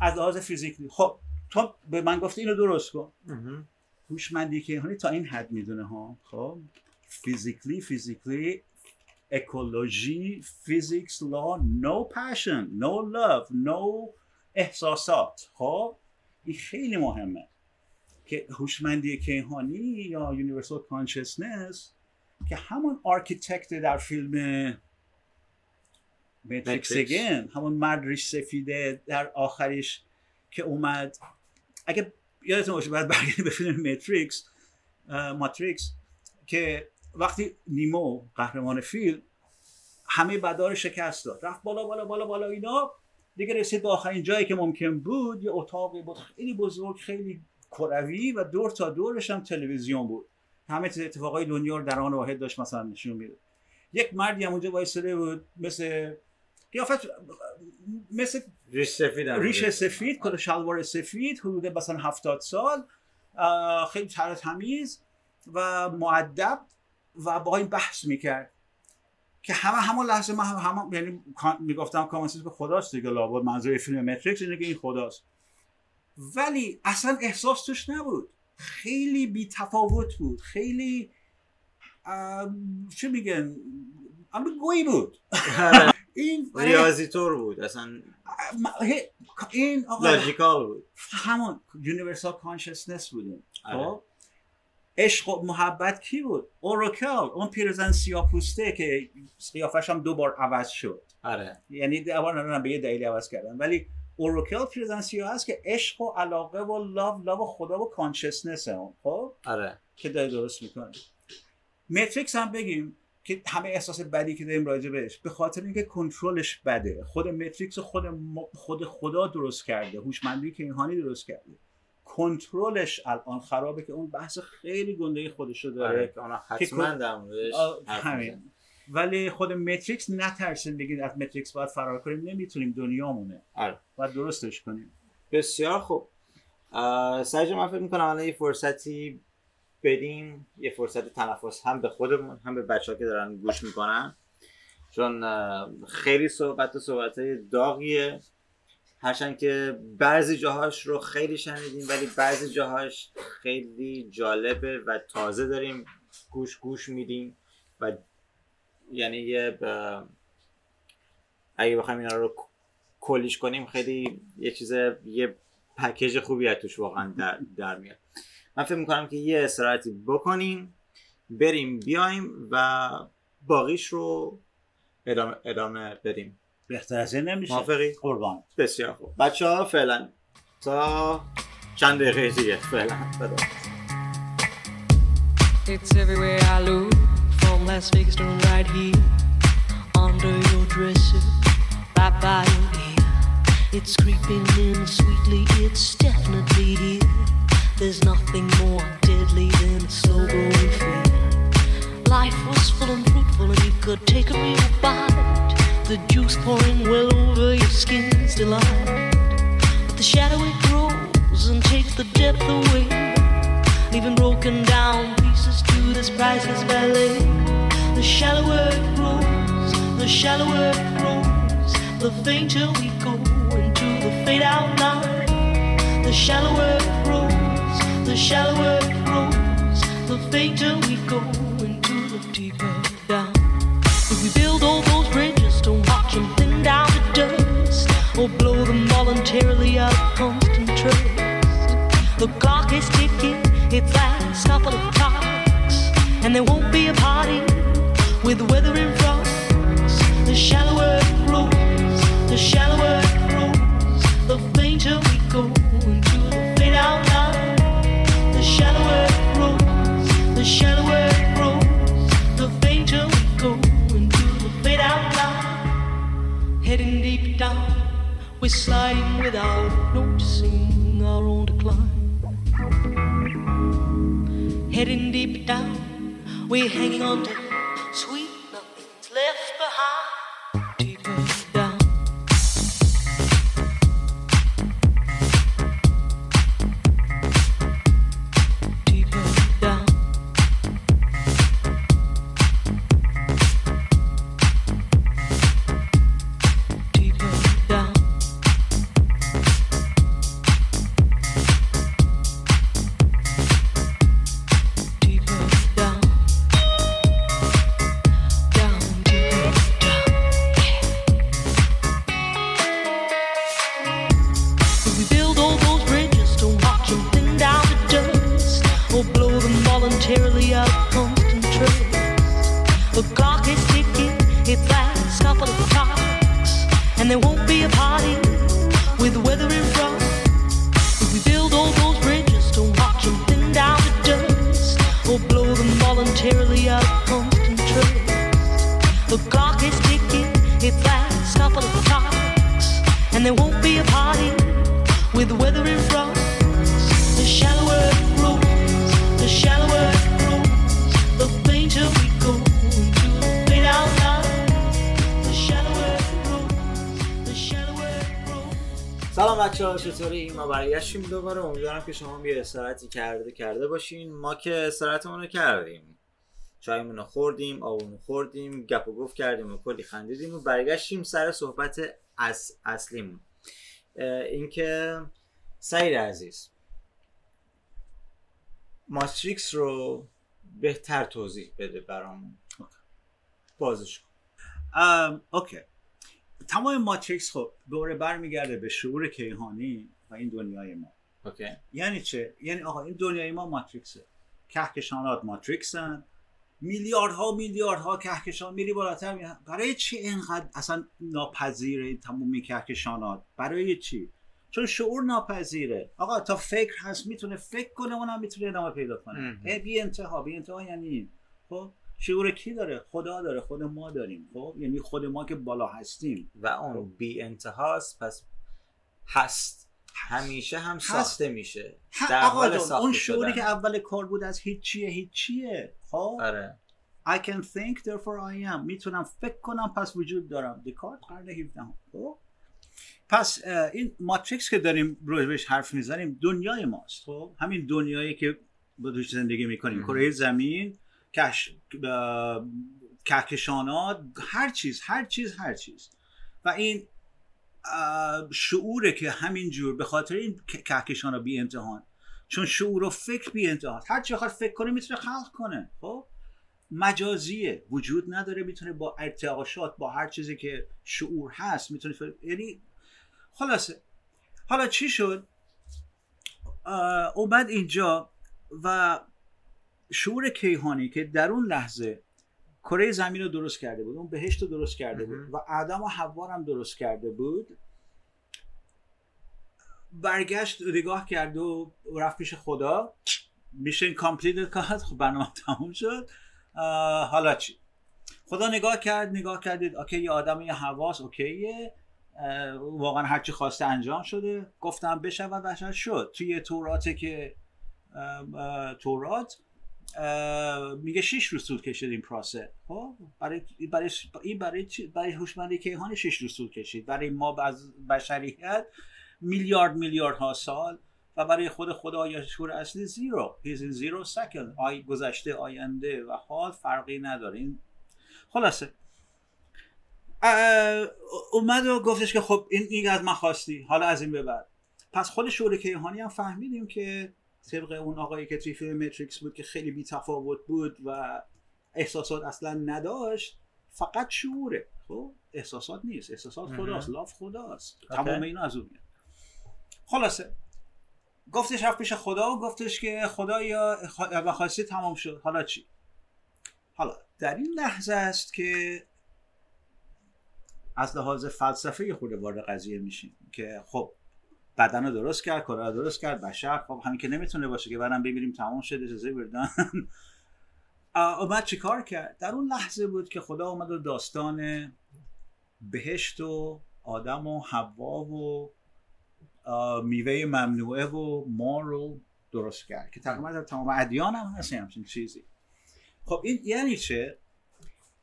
از لحاظ فیزیکی. خب تو به من گفتی اینو درست کن. هوشمندی که هانی تا این حد میدونه ها. خب فیزیکلی، اکولوژی، فیزیکس، لا، نو پشن، نو لوف، نو احساسات. خب این خیلی مهمه که هوشمندی کیهانی یا یونیورسال کانشسنس که همون آرکیتکت در فیلم ماتریکس اگین، همون مرد ریش سفیده در آخرش که اومد، اگه یادتون باشه بعد برگردیم به فیلم ماتریکس که وقتی نیمو قهرمان فیلم همه بدار شکست داد، رفت بالا بالا بالا بالا اینا، دیگه رسید به آخرین جایی که ممکن بود، یه اتاقی بود خیلی بزرگ، خیلی کروی، و دور تا دورش هم تلویزیون بود. همه اتفاقای دنیا رو در آن واحد داشت مثلا نشون میده. یک مردی هم اونجا وایساده بود، مثل قیافت، مثل ریش سفید، کلاه شلوار سفید، حدود مثلا 70 سال، خیلی تمیز و مؤدب، و با این بحث میکرد که همون لحظه من هم یعنی میگفتم کامن سنس به خداست دیگه، لابد منظور فیلم ماتریکس اینه که این خداست، ولی اصلا احساس توش نبود، خیلی بی تفاوت بود، خیلی چی میگن گویی بود. این ریاضی‌طور بود، اصلا این لاجیکال بود، همون یونیورسال کانشسنس بود. خب عشق و محبت کی بود؟ اوراکل، اون پیرزن سیاه‌پوسته که قیافش هم 2 بار عوض شد. آره. یعنی دوباره به یه دلیل عوض کردن، ولی اوراکل پیرزن سیاه هست که عشق و علاقه و لاو خدا و کانشسنس اون، خب؟ آره. که داره درست میکنه. ماتریکس هم بگیم که همه احساس بدی که داریم راجع بهش، به خاطر اینکه کنترلش بده. خود ماتریکس خود خدا درست کرده، هوشمندی که اینهانی درست کرده. کنترلش الان خرابه که اون بحث خیلی گنده خودشو داره که اونا حتما در موردش همین. ولی خود ماتریکس نترسین بگید از ماتریکس باید فرار کنیم، نمیتونیم، دنیامونه، باید درستش کنیم. بسیار خوب سعید، من فکر می‌کنم الان یه فرصتی بدیم، یه فرصت تنفس، هم به خودمون هم به بچه‌ها که دارن گوش میکنن، چون خیلی صحبت‌های داغیه، هرچند که بعضی جاهاش رو خیلی شنیدیم ولی بعضی جاهاش خیلی جالبه و تازه داریم گوش میدیم، و یعنی اگه بخوایم اینا رو کلیش کنیم خیلی یه پکیج خوبی توش واقعا در میاد. من فکر میکنم که یه استراحتی بکنیم، بریم بیایم و باقیش رو ادامه بدیم. بهتر از این نمیشه. موافقی؟ قربان. بسیار خوب بچه‌ها، فعلا تا چند دقیقه دیگه، فعلا It's everywhere I look, from Las Vegas to right here, under your dresser, right by your ear. It's creeping in sweetly, it's definitely here. There's nothing more deadly than a slow-growing fear. Life was full and fruitful and you could take a real bite. The juice pouring well over your skin's delight. But the shadow it grows and takes the depth away, leaving broken down pieces to this priceless ballet. The shallower it grows, the shallower it grows, the fainter we go into the fade-out line. The shallower it grows, the shallower it grows, the fainter we go into the deeper down. If we build all those bridges, don't watch them thin down to dust, or blow them voluntarily out of constant trust. The clock is ticking, it's last couple of clocks, and there won't be a party with weather in front. The shallower it grows, the shallower it grows, the fainter we go into the fade-out line. The shallower it grows, the shallower it grows, the fainter we go into the fade-out line. Heading deep down, we're sliding without noticing our own decline. Heading deep down, we're hanging on to sweet nothing's left behind. بچه‌ها چطوری؟ ما برگشتیم دوباره. امیدوارم که شما یه استراحتی کرده باشین. ما که استراحتمون رو کردیم، چایمون رو خوردیم، آبمون رو خوردیم، گپ و گفت کردیم و کلی خندیدیم و برگشتیم سر صحبت اصلیمون. اینکه سعید عزیز، ماتریکس رو بهتر توضیح بده برامون. بازش کن. اوکی. تمام ماتریکس خب دوره برمیگرده به شعور کیهانی و این دنیای ما. اوکی. یعنی چه؟ یعنی آقا این دنیای ما ماتریکسه. کهکشانات ماتریکسن. میلیاردها کهکشان میری بالاتر. برای چی اینقدر اصلا ناپذیره تمام کهکشانات؟ برای چی؟ چون شعور ناپذیره. آقا تا فکر هست میتونه فکر کنه، اونم میتونه ادامه پیدا کنه. بی انتها یعنی خب شعور کی داره؟ خدا داره، خود ما داریم. خب یعنی خود ما که بالا هستیم و اون بی انتهاست، پس هست همیشه هم ساخته میشه. آقا اون شعوری که اول کار بود از هیچیه. خب آره. I can think therefore I am. میتونم فکر کنم پس وجود دارم. دکارت قرن 17. خب پس این ماتریکس که داریم روش حرف میزنیم دنیای ماست. خب همین دنیایی که بدوش زندگی میکنیم، کره زمین، کهکشانات، هر چیز و این شعوره که همینجور به خاطر این کهکشانا بی امتحان، چون شعور و فکر بی امتحان، هر چی بخواد فکر کنه میتونه خلق کنه. خب مجازیه، وجود نداره، میتونه با ارتعاشات، با هر چیزی که شعور هست میتونه یعنی خلاصه. حالا چی شد؟ اومد اینجا و شعور کیهانی که در اون لحظه کره زمین رو درست کرده بود، اون بهشت رو درست کرده بود و آدم و حوا هم درست کرده بود، برگشت نگاه کرد و رفت پیش خدا. میشن کامپلیت کرد، خب برنامه تموم شد. حالا چی؟ خدا نگاه کردید اوکی، یه آدم یه حواس اوکیه، واقعا هر چی خواسته انجام شده، گفتم بشود و شد. توی توراته که تورات میگه 6 روز طول کشید این پروسه. خب برای هوشمند کیهان 6 روز طول کشید، برای ما بشریت میلیاردها سال، و برای خود خدا یا شعور اصلی 0 سکند. گذشته، آینده و حال فرقی نداره. این خلاصه اومد و گفتش که خب این از من خواستی، حالا از این به بعد. پس خود شعور کیهانی هم فهمیدیم که طبق اون آقایی که توی فیلم ماتریکس بود که خیلی بی تفاوت بود و احساسات اصلا نداشت، فقط شعوره. خب احساسات نیست، احساسات خداست، لاف خداست، تمام اینا از اون میاد. خلاصه گفتش رفت پیش خدا و گفتش که خدایا بخواستی تمام شد، حالا چی؟ حالا در این لحظه است که از لحاظ فلسفه خود وارد قضیه میشیم که خب بدن رو درست کرد، کره رو درست کرد، بشر، خب همین که نمیتونه باشه که بعدم ببینیم تمام شد، اجازه بردن. اومد چی کار کرد؟ در اون لحظه بود که خدا اومد و داستان بهشت و آدم و حوا و میوه ممنوعه و ما رو درست کرد که تقریبا در تمام ادیان هم هست همچین چیزی. خب این یعنی چه؟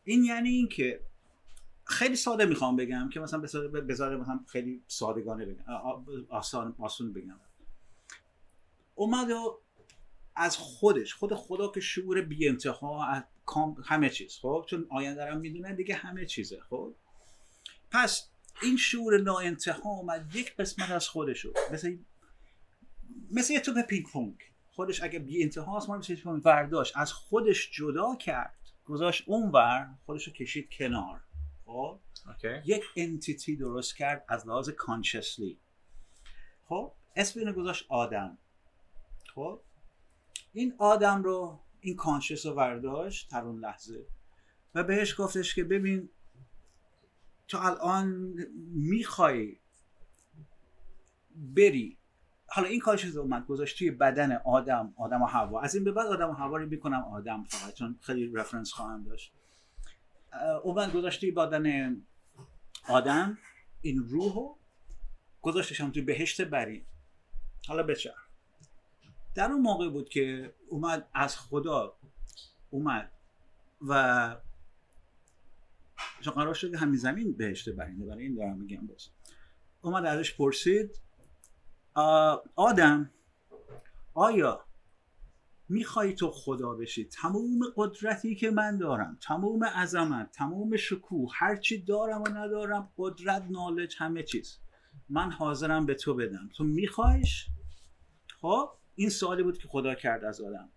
این یعنی این که خیلی ساده میخوام بگم که مثلا بذاره مثلا خیلی سادگانه بگم، آسان بگم. اومد و از خود خدا که شعور بی انتها همه چیز، خب چون آینده رو میدونه دیگه، همه چیزه. خب پس این شعور ناانتها اومد یک قسمت از خودشو مثل یه توپ پینگ پونگ، خودش اگه بی انتهاست ما میشه برداشت، از خودش جدا کرد، گذاشت اونور، خودشو کشید کنار. خب یک انتیتی درست کرد از لحاظ کانشسلی. خب اسم اینو گذاشت آدم. خب این آدم رو، این کانشس رو برداشت در اون لحظه و بهش گفتش که ببین تو الان میخوای بری. حالا این کارش اومد گذاشت توی بدن آدم و حوا. از این به بعد آدم و حوا رو میکنم آدم فقط، چون خیلی رفرنس خواهم داشت. اومد گذاشت توی بدن آدم این روحو، گذاشتش هم توی بهشت برین. حالا بچر در اون موقع بود که اومد از خدا اومد و چون قرار شد همین زمین بهشت برینه، برای این دارم میگم باز اومد ازش پرسید آدم آیا میخوای تو خدا بشی؟ تمام قدرتی که من دارم، تمام عظمت، تمام شکوه، هرچی دارم و ندارم، قدرت، نالج، همه چیز من حاضرم به تو بدم، تو میخوایش؟ خب این سوالی بود که خدا کرد از آدم.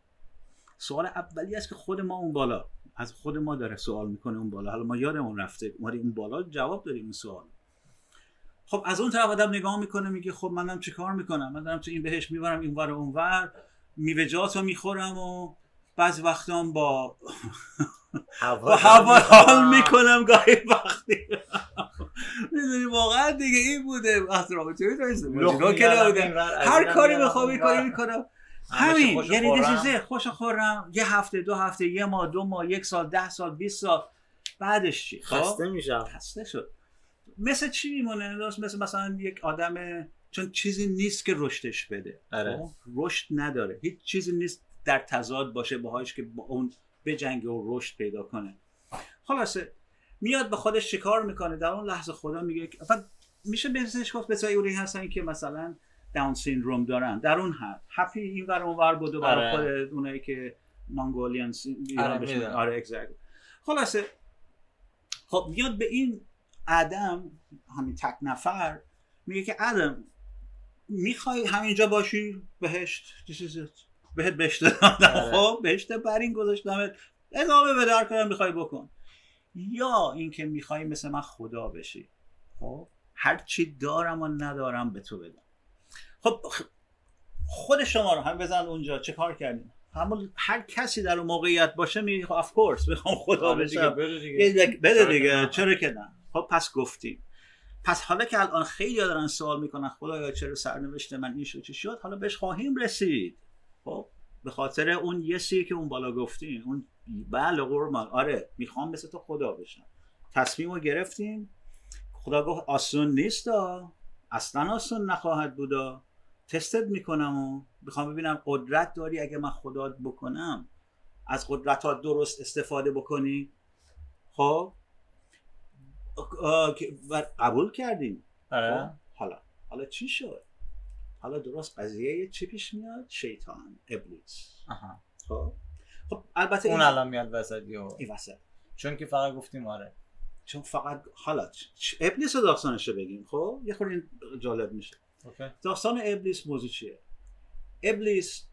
سوال اولی است که خود ما اون بالا از خود ما داره سوال میکنه اون بالا. حالا ما یادمون رفته ما اون بالا جواب داریم این سوال. خب از اون طرف آدم نگاه میکنه میگه خب من دارم چیکار میکنم؟ من دارم تو این بهش میبرم این ور اون ور، میوه‌جاتو میخورم و بعض وقتا با هوا حال میکنم گاهی وقتی. میدونی واقعا دیگه این بوده احتراماتی نیست لوکا که هر کاری بخوام میکنم همین، یعنی دیگه خوشو خورم یه هفته، دو هفته، یه ماه، دو ماه، یک سال، 10 سال، 20 سال، بعدش چی؟ خسته میشم. خسته شد مثل چی میمونه؟ مثل مثلا یک آدم، چون چیزی نیست که رشدش بده. آره. رشد نداره، هیچ چیزی نیست در تضاد باشه باهاش که با اون بجنگه و رشد پیدا کنه. خلاصه میاد به خودش چیکار میکنه در اون لحظه؟ خدا میگه میشه بهش گفت بسیاری اونایی هستن که مثلا داون سیندروم دارن، در اون حد هپی اینور اونور بود و برای خود اونایی که مانگولین ایران. آره اگزکت. خلاصه خب میاد به این آدم همین تک نفر میگه که آدم میخوای همینجا باشی؟ بهشت بهت بشتم، خب بهشت برین گذاشتمت، ادامه به در کارم میخوای بکن، یا اینکه میخوای مثل من خدا بشی، خب هر چی دارم و ندارم به تو بدم. خب خود شما رو هم بزن اونجا چه کار کردین؟ هر کسی در اون موقعیت باشه میگه خب اف کورس میخوام خدا بشم، بده دیگه، چرا که نه. خب پس گفتیم، پس حالا که الان خیلی دارن سوال میکنن خدایا چرا سرنوشت من این شد چی شد، حالا بهش خواهیم رسید. خب به خاطر اون یسی که اون بالا گفتیم، اون بله قرمان، آره میخوام مثل تو خدا بشم، تصمیم رو گرفتیم. خدا گفت آسون نیست، اصلا آسون نخواهد بود، تستت میکنم و میخوام ببینم قدرت داری اگه من خدات بکنم از قدرتات درست استفاده بکنی. خب قبول کردیم. آره. حالا چی شد؟ حالا درست قضیه چی پیش میاد؟ شیطان، ابلیس. آها. خب البته اون الان میاد وسط، چون که فقط گفتیم آره، چون فقط حالا ابلیس و داستانش رو بگیم. خب یه خورده جالب میشه. اوکی. داستان ابلیس موضوع چیه؟ ابلیس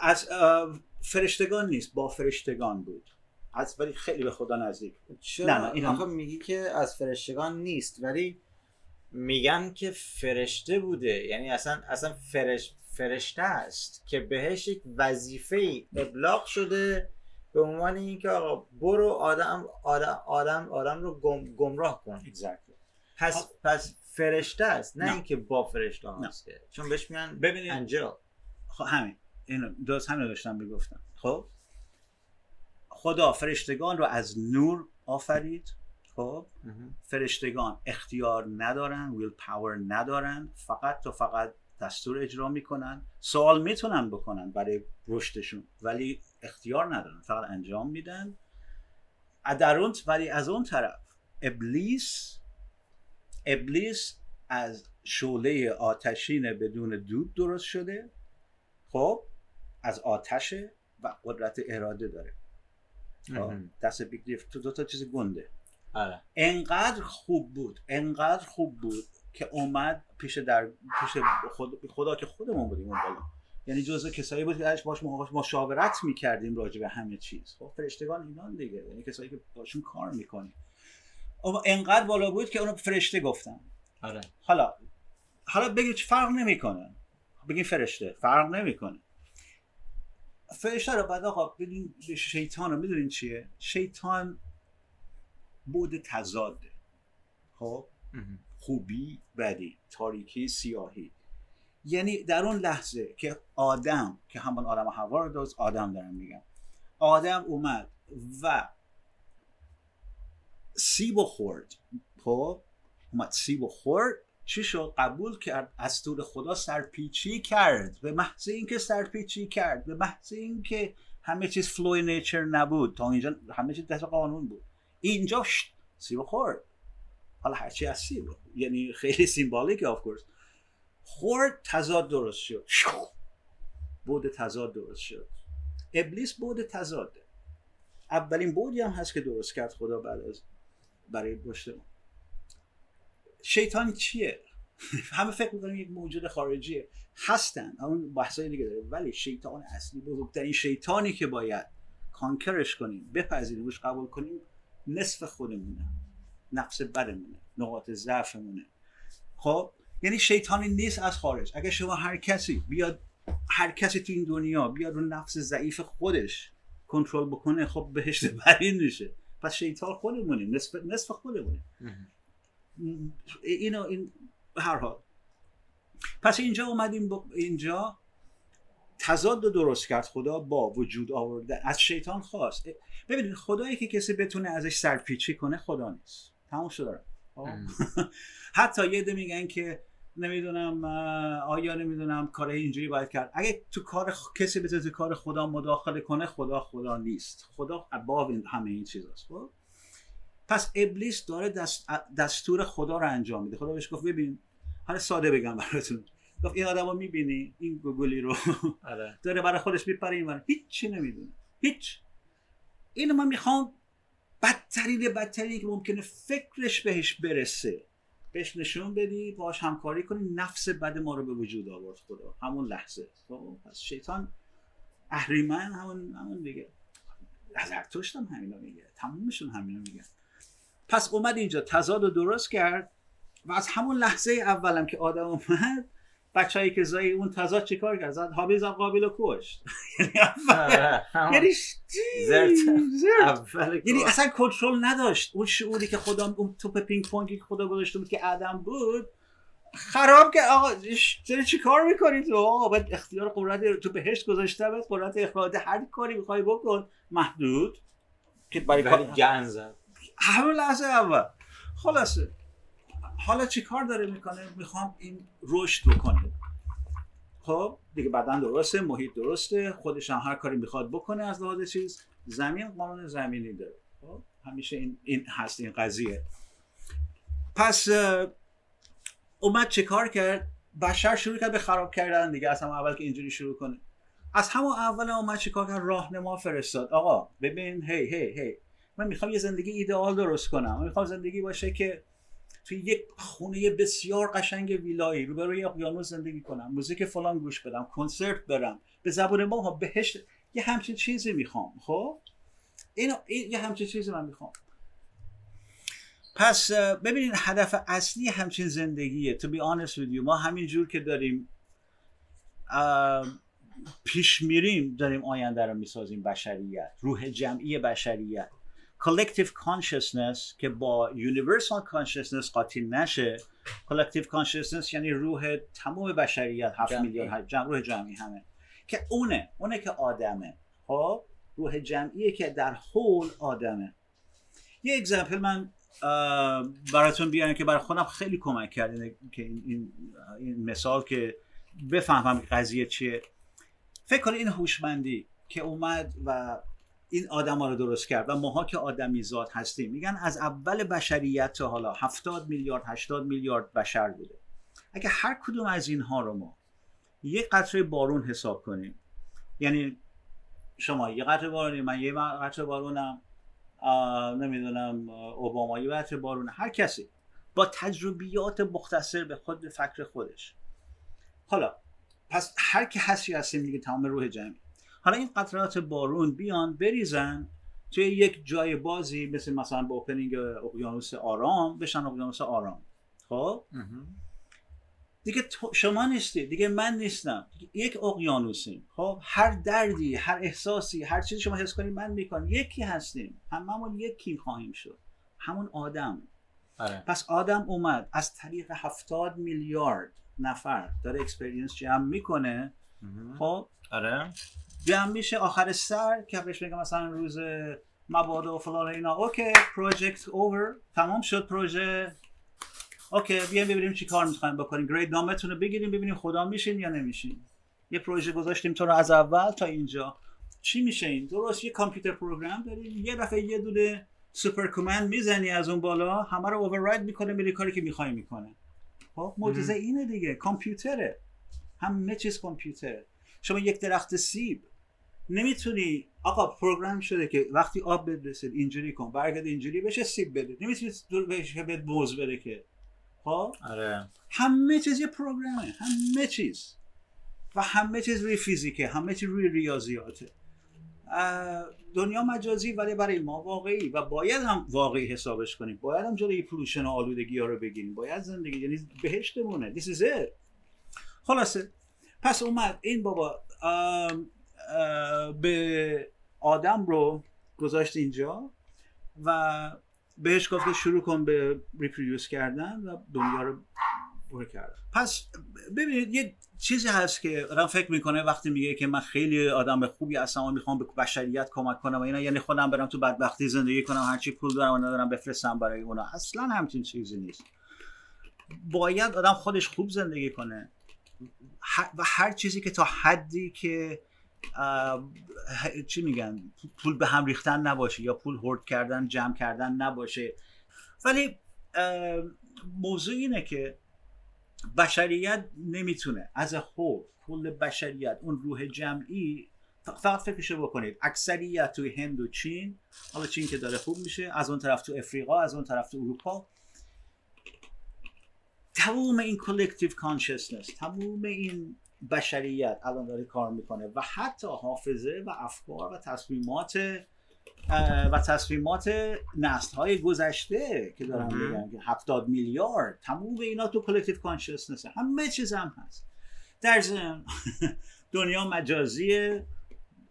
از فرشتگان نیست، با فرشتگان بود. از ولی خیلی به خدا نزدیک. نه این آخه میگی که از فرشتگان نیست ولی میگن که فرشته بوده، یعنی اصلا فرشته است که بهش یک وظیفه‌ای ابلاغ شده به عنوان اینکه آقا برو آدم رو گمراه کن. Exactly. پس فرشته است، نه اینکه با فرشته است، چون بهش میگن انجل. خب همین اینو درست همین داشتم میگفتم. خب خدا فرشتگان رو از نور آفرید. خب فرشتگان اختیار ندارن، ویل پاور ندارن، فقط دستور اجرا میکنن. سوال میتونن بکنن برای رشدشون ولی اختیار ندارن، فقط انجام میدن ادرونت. ولی از اون طرف ابلیس از شعله آتشین بدون دود درست شده، خب از آتشه و قدرت اراده داره. دست بیگ دیفت تو دوتا چیز گنده. آره. انقدر خوب بود که اومد پیش خدا که خودمون بودیم اون بالا، یعنی جزء کسایی بود که درش باش مشاورت میکردیم راجع به همه چیز. خب فرشتگان اینان دیگه، یعنی کسایی که باشون کار میکنیم. انقدر بالا بود که اونو فرشته گفتن. آره. حالا بگیم چه فرق نمیکنه، بگیم فرشته فرق نمیکنه. فرشته رو بعد آقا ببین شیطان رو میدونین چیه؟ شیطان بود تضاده. خب خوبی، بدی، تاریکی، سیاهی. یعنی در اون لحظه که آدم که همان آدم و حوا رو داشت، آدم دارم میگم، آدم اومد و سیب خورد. خب اومد سیب خورد، چی شد؟ قبول کرد، از دور خدا سرپیچی کرد. به محض اینکه سرپیچی کرد، به محض اینکه همه چیز فلوی نیچر نبود، تا اینجا همه چیز دست قانون بود، اینجا سیب خورد. حالا هرچی از سیب، یعنی خیلی سیمبالیکه آف کورس. خورد، تضاد درست شد، بود تضاد درست شد. ابلیس بود تضاده، اولین بودی هم هست که درست کرد خدا بعد از برای بشت ما. شیطان چیه؟ همه فکر می‌کنن یک موجود خارجیه، هستن، اون بحثای دیگه داره، ولی شیطان اصلی، بزرگترین شیطانی که باید کانکرش کنیم، بپذیریمش، قبول کنیم، نصف خودمونه، نفس بدمونه، نقاط ضعفمونه. خب یعنی شیطانی نیست از خارج. اگه شما هر کسی بیاد، هر کسی تو این دنیا بیاد رو نفس ضعیف خودش کنترل بکنه، خب بهشت برین میشه. پس شیطان خودمونیم، نصف خودمونیم. اینو این هر حال. پس اینجا اومدیم، اینجا تضاد رو درست کرد خدا با وجود آوردن، از شیطان خواست. ببینید خدایی که کسی بتونه ازش سرپیچی کنه خدا نیست، تموم شده. حتی یه ده میگن که نمیدونم، آیا نمیدونم کار اینجوری باید کرد. اگه تو کار کسی بتونه تو کار خدا مداخله کنه، خدا نیست، خدا above همه این چیزاست. خب پس ابلیس داره دستور خدا رو انجام میده. خدا بهش گفت ببین، حالا ساده بگم براتون، گفت این آدمو میبینی، این گوگلی رو داره برای خودش میپره اینور، هیچی نمیدونه، هیچ. اینو من میخوام بدترین که ممکنه فکرش بهش برسه بهش نشون بدی، باهاش همکاری کنی. نفس بد ما رو به وجود آورد خدا همون لحظه. پس شیطان اهریمن همون دیگه، زرتشت هم همینا میگه، تمومشون همینا میگن. پس اومد اینجا تضاد رو درست کرد و از همون لحظه اولم که آدم اومد، بچه‌ای که زای اون تضاد چیکار کرد؟ زد هابیز هم قابل رو کشت. یعنی یعنی اصلا کنترل نداشت. اون شعوری که خدا، اون توپ پینگ پونگی که خدا گذاشته بود که آدم بود، خراب که آقا چرا چیکار می‌کنی تو؟ آقا باید اختیار قدرت تو بهشت گذاشته، باید قدرت اخراج هر کاری می‌خوای بکن محدود که برای کاری گنز. همون لحظه اول خلاصه. حالا چی کار داره میکنه؟ میخوام این رشد بکنه. خب دیگه بدن درسته، محیط درسته، خودش هم هر کاری میخواد بکنه از لحاظ چیز. زمین قانون زمینی داره. خب همیشه این هست این قضیه. پس اومد چه کار کرد؟ بشر شروع کرد به خراب کردن دیگه. از همون اول که اینجوری شروع کنه، از همون اول اومد چه کار کرد؟ راهنما فرستاد. آقا ببین، هی من میخوام یه زندگی ایدئال درست کنم. من میخوام زندگی باشه که توی یک خونه بسیار قشنگ ویلایی روبروی اقیانوس زندگی کنم، موزیک فلان گوش بدم، کنسرت برم، به زبون ما ها بهشت، یه همچین چیزی میخوام. خب این یه همچین چیزی من میخوام. پس ببینید هدف اصلی همچین زندگیه. To be honest with you، ما همینجور که داریم پیش میریم داریم آینده رو میسازیم. بشریت، روح جمعی بشریت، collective consciousness که با universal consciousness قاطی نشه. collective consciousness یعنی روح تمام بشریت، 7 میلیارد جمع، روح جمعی همه که اونه که آدمه. خب روح جمعیه که در هول آدمه. یه اگزمپل من براتون بیارم که برای خودم خیلی کمک کرد که این مثال که بفهمم قضیه چیه. فکر کنید این هوشمندی که اومد و این آدما رو درست کرد و ماها که آدمیزاد هستیم، میگن از اول بشریت تا حالا 70 میلیارد 80 میلیارد بشر بوده. اگه هر کدوم از اینها رو ما یه قطره بارون حساب کنیم، یعنی شما یه قطره بارونی، من یه قطره بارونم، نمیدونم اوباما یه قطره بارونه، هر کسی با تجربیات مختصر به خود فکر خودش. حالا پس هر کی هستیم دیگه، تمام روح جمعی. حالا این قطرات بارون بیان بریزن توی یک جای بازی، مثلا با اوپنینگ اقیانوس آرام بشن، اقیانوس آرام. خب دیگه شما نیستی، دیگه من نیستم، یک اقیانوسیم. خب هر دردی، هر احساسی، هر چیزی شما حس کنید، من میکنم، یکی هستیم، هممون یکی خواهیم شد، همون آدم. آره. پس آدم اومد از طریق 70 میلیارد نفر داره اکسپریانس جمع میکنه. خب آره، جمع میشه آخر سر که بهش میگم مثلا روز مبادا و فلان اینا، اوکی پروژکت اوور، تمام شد پروژه، اوکی بیایم ببینیم چی کار میخوایم بکنیم، گرید نامتون رو بگیریم ببینیم خدا میشین یا نمیشین. یه پروژه گذاشتیم تو رو از اول تا اینجا، چی میشه این؟ درست یه کامپیوتر پروگرام داریم، یه دفعه یه دونه سوپر کامند میزنی از اون بالا، همه رو اوورراید میکنه، میره کاری که میخوای میکنه. خب معجزه اینه دیگه، کامپیوتره، همه چیز کامپیوتره. شما یک درخت سیب نمیتونی، آقا پروگرام شده که وقتی آب بدرسید اینجوری کن، برگرد اینجوری بشه سیب بده، نمیتونی بهش بد موز بره که. خب آره، همه چیز یه پروگرامه، همه چیز، و همه چیز روی فیزیکه، همه چیز روی ریاضیاته. دنیا مجازی ولی برای ما واقعی و باید هم واقعی حسابش کنیم، باید هم جلوی پولوشن و آلودگی ها رو بگیریم، باید زندگی، یعنی بهشتمونه. This is it. خلاصه پس اومد این بابا به آدم رو گذاشت اینجا و بهش گفت شروع کن به ریپریوز کردن و دنیا رو پر کرد. پس ببینید یه چیزی هست که آدم فکر میکنه وقتی میگه که من خیلی آدم خوبی هستم و میخوام به بشریت کمک کنم و اینا، یعنی خودم برم تو بدبختی زندگی کنم، هرچی پول دارم و ندارم بفرستم برای اونا. اصلا همچین چیزی نیست. باید آدم خودش خوب زندگی کنه و هر چیزی که تا حدی که چی میگن پول به هم ریختن نباشه یا پول هورد کردن جمع کردن نباشه. ولی موضوع اینه که بشریت نمیتونه از خود، کل بشریت، اون روح جمعی، فقط فکرشو بکنید اکثریت توی هند و چین، حالا چین که داره خوب میشه، از اون طرف تو افریقا، از اون طرف تو اروپا، تمام این کلکتیو کانشسنس، تمام این بشریت الان داره کار میکنه و حتی حافظه و افکار و تصمیمات نسل‌های گذشته که دارن میگن که 70 میلیارد، تمام اینا تو کلکتیو کانشسنس، همه چیز هم هست. در ضمن دنیا مجازی،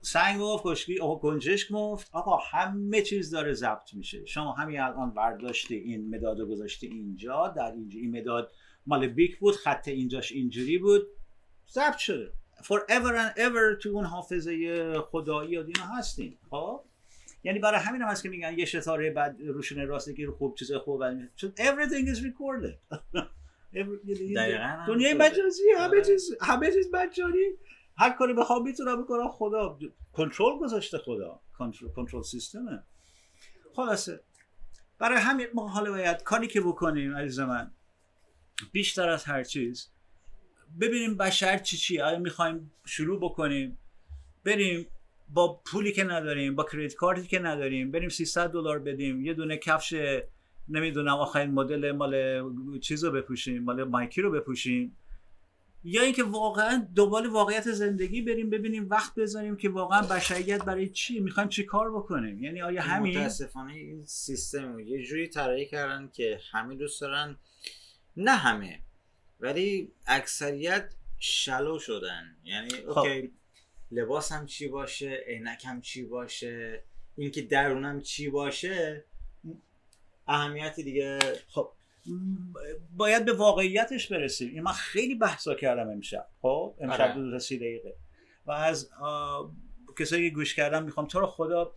سنگ گفت کشکی گنجشک گفت، آقا همه چیز داره ضبط میشه. شما همین الان برداشتی این مداد رو گذاشتی اینجا، در اینجا این مداد مال بیک بود، خط اینجاش اینجوری بود، ضبط شده forever and ever تو اون حافظه خدایی و دینا هستین. خب یعنی برای همین هم هست که میگن یه ستاره بعد روشن راستگی رو خوب چیزای خوب برمیاد، چون everything is recorded. دنیای مجازی همه چیز مجانی، هر کاری بخوام میتونم بکنم. خدا کنترل گذاشته، خدا کنترل سیستمه. خلاصه برای همین ما حالا باید کاری که بکنیم عزیز من، بیشتر از هر چیز ببینیم بشر چی آیا میخوایم شروع بکنیم بریم با پولی که نداریم، با کریدیت کارتی که نداریم، بریم $300 بدیم یه دونه کفش نمیدونم آخرین مدل مال چیزو بپوشیم، مال مایکی رو بپوشیم، یا اینکه واقعا دنبال واقعیت زندگی بریم، ببینیم وقت بذاریم که واقعا بشریت برای چی میخوایم، چی کار بکنیم. یعنی آیا همین، متاسفانه این سیستم یه جوری طراحی کردن که همه دوست دارن، نه همه ولی اکثریت شلو شدن. یعنی اوکی لباسم چی باشه، عینکم چی باشه، اینکه درونم چی باشه اهمیتی دیگه. خب باید به واقعیتش برسیم. این من خیلی بحثا کردم امشب، خب امشب دو 3 دقیقه، و از کسایی که گوش کردن میخوام تو رو خدا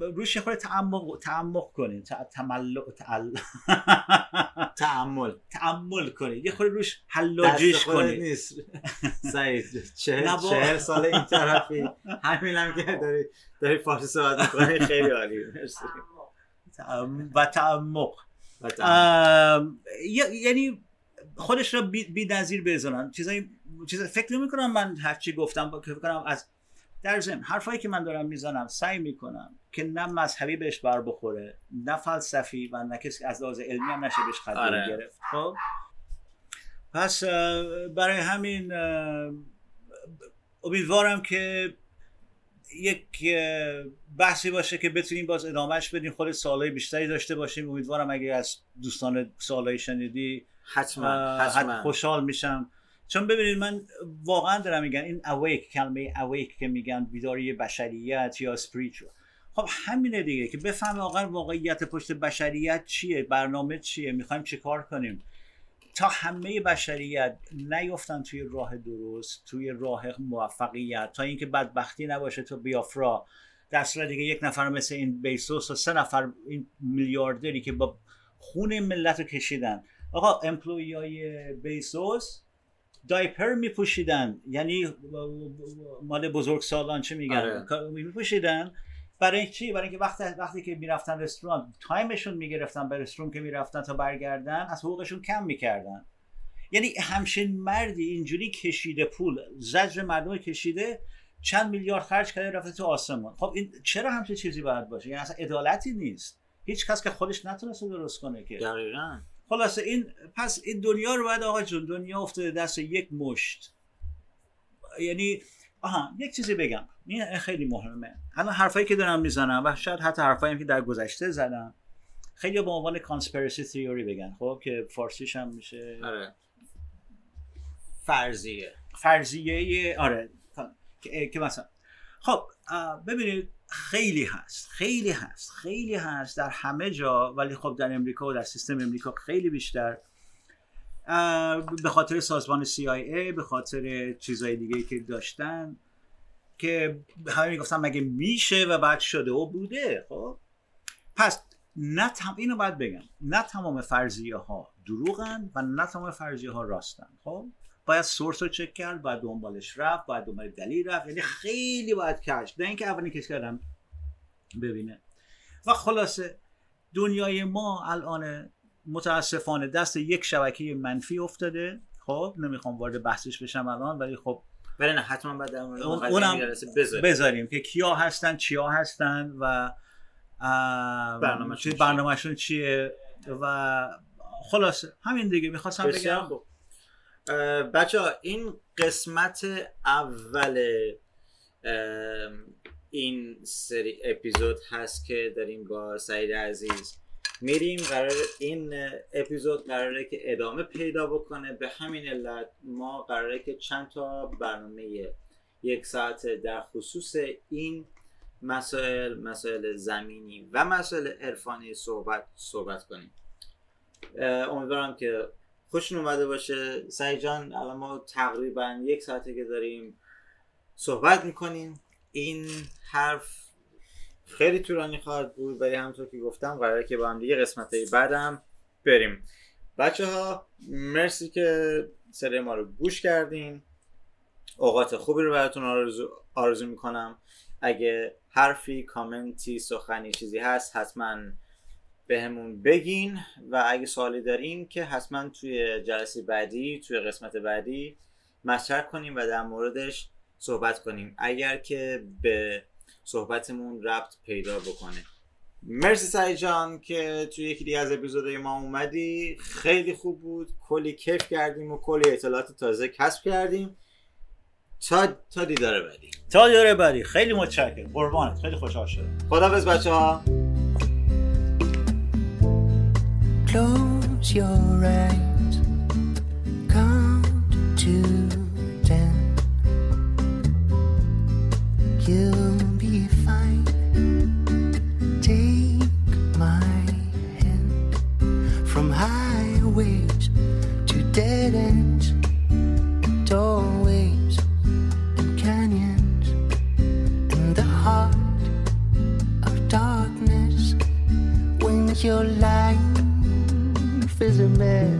روش خود تعمق کنید، تعمل کنید، یه خود روش حلاجیش کنید. نیست سعید 40 سال این طرفی، همین هم که داری فارسی صحبت می‌کنی، خیلی عالی، مرسی. و تعمق، یعنی خودش رو بی‌نظیر بزنن. چیزایی فکر نمی‌کنم من هرچی گفتم، فکر کنم از در ضمن حرفایی که من دارم میزنم سعی میکنم که نه مذهبی بهش بر بخوره، نه فلسفی، و نه کسی از لحاظ علمی هم نشه بهش خدمه گرفت. خب پس برای همین امیدوارم که یک بحثی باشه که بتونیم باز ادامهش بدیم، خود سوالای بیشتری داشته باشیم. امیدوارم اگه از دوستان سوالایی شنیدی حتما خوشحال میشم، چون ببینید من واقعا دارم میگن این awake، کلمه awake که میگن بیداری بشریت یا spiritual، خب همینه دیگه، که بفهم واقعا واقعیت پشت بشریت چیه، برنامه چیه، میخوایم چی کار کنیم، تا همه بشریت نیفتن توی راه درست، توی راه موفقیت، تا اینکه بدبختی نباشه تو بیافرا، در صورت دیگه یک نفر مثل این بیزوس و 3 نفر این میلیاردری که با خون ملت رو کشیدن. آقا امپلویای بیزوس دایپر میپوشیدن، یعنی مال بزرگ سالان چه میگن میپوشیدن، برای چی؟ برای اینکه وقتی که میرفتن رستوران، تایمشون میگرفتن به رستوران که میرفتن تا برگردن، از حقوقشون کم میکردن. یعنی همچین مردی اینجوری کشیده پول، زجر مردم کشیده، چند میلیارد خرج کرده رفته تو آسمان. خب این چرا همچین چیزی باید باشه؟ یعنی اصلا عدالتی نیست. هیچ کس که خودش نتونسته درست کنه که. دقیقاً. خلاصه پس این دنیا رو بعد آقا جون، دنیا افتاده دست یک مشت. یعنی یک چیزی بگم، این خیلی مهمه. الان حرفایی که دارم میزنم و شاید حتی حرفایی که در گذشته زدم خیلی به عنوان کانسپیرسی تئوری بگن، خب که فارسیش هم میشه آره فرضیه آره که مثلا خب ببینید خیلی هست در همه جا، ولی خب در امریکا و در سیستم امریکا خیلی بیشتر، به خاطر سازمان CIA، به خاطر چیزهای دیگه‌ای که داشتن که همه میگفتن مگه میشه و بعد شده و بوده. خب پس اینو باید بگم، نه تمام فرضیه ها دروغن و نه تمام فرضیه ها راستن. خب باید سورس رو چک کرد، باید دنبالش رفت، باید دنبال دلیل رفت، یعنی خیلی باید کشف. نه اینکه اولین کشف کردم ببینه. و خلاصه دنیای ما الان متاسفانه دست یک شبکه منفی افتاده. خب نمیخوام وارد بحثش بشم الان، ولی خب برای نه حتما بعد در مورد اونم بذاریم که کیا هستن، چیا هستن و برنامه‌شون چیه و خلاصه همین دیگه. میخواستم بگم بچه‌ها این قسمت اول این سری اپیزود هست که داریم با سعید عزیز میریم. این اپیزود قراره که ادامه پیدا بکنه، به همین علت ما قراره که چند تا برنامه یک ساعته در خصوص این مسائل زمینی و مسائل عرفانی صحبت کنیم. امیدوارم که خوشتون اومده باشه. سعید جان الان ما تقریبا یک ساعته که داریم صحبت میکنیم، این حرف خیلی طولانی خواهد بود، ولی همونطور که گفتم قراره که با هم دیگه قسمت‌های بعدم بریم. بچه‌ها مرسی که سری ما رو گوش کردین. اوقات خوبی رو براتون آرزو میکنم. اگه حرفی، کامنتی، سخنی، چیزی هست حتما بهمون بگین و اگه سوالی دارین که حتما توی جلسه بعدی، توی قسمت بعدی مطرح کنیم و در موردش صحبت کنیم اگر که به صحبتمون ربط پیدا بکنه. مرسی سعید جان که توی یکی دیگه از اپیزودهای ما اومدی، خیلی خوب بود، کلی کیف کردیم و کلی اطلاعات تازه کسب کردیم. تا دیدار بعدی. تا دیدار بعدی. خیلی متشکرم. قربانت، خیلی خوشحال شدم. خداحافظ بچه‌ها. Close your eyes. Count to 10. You'll be fine. Take my hand. From highways to dead ends, doorways. Heart of darkness, when your life is a mess.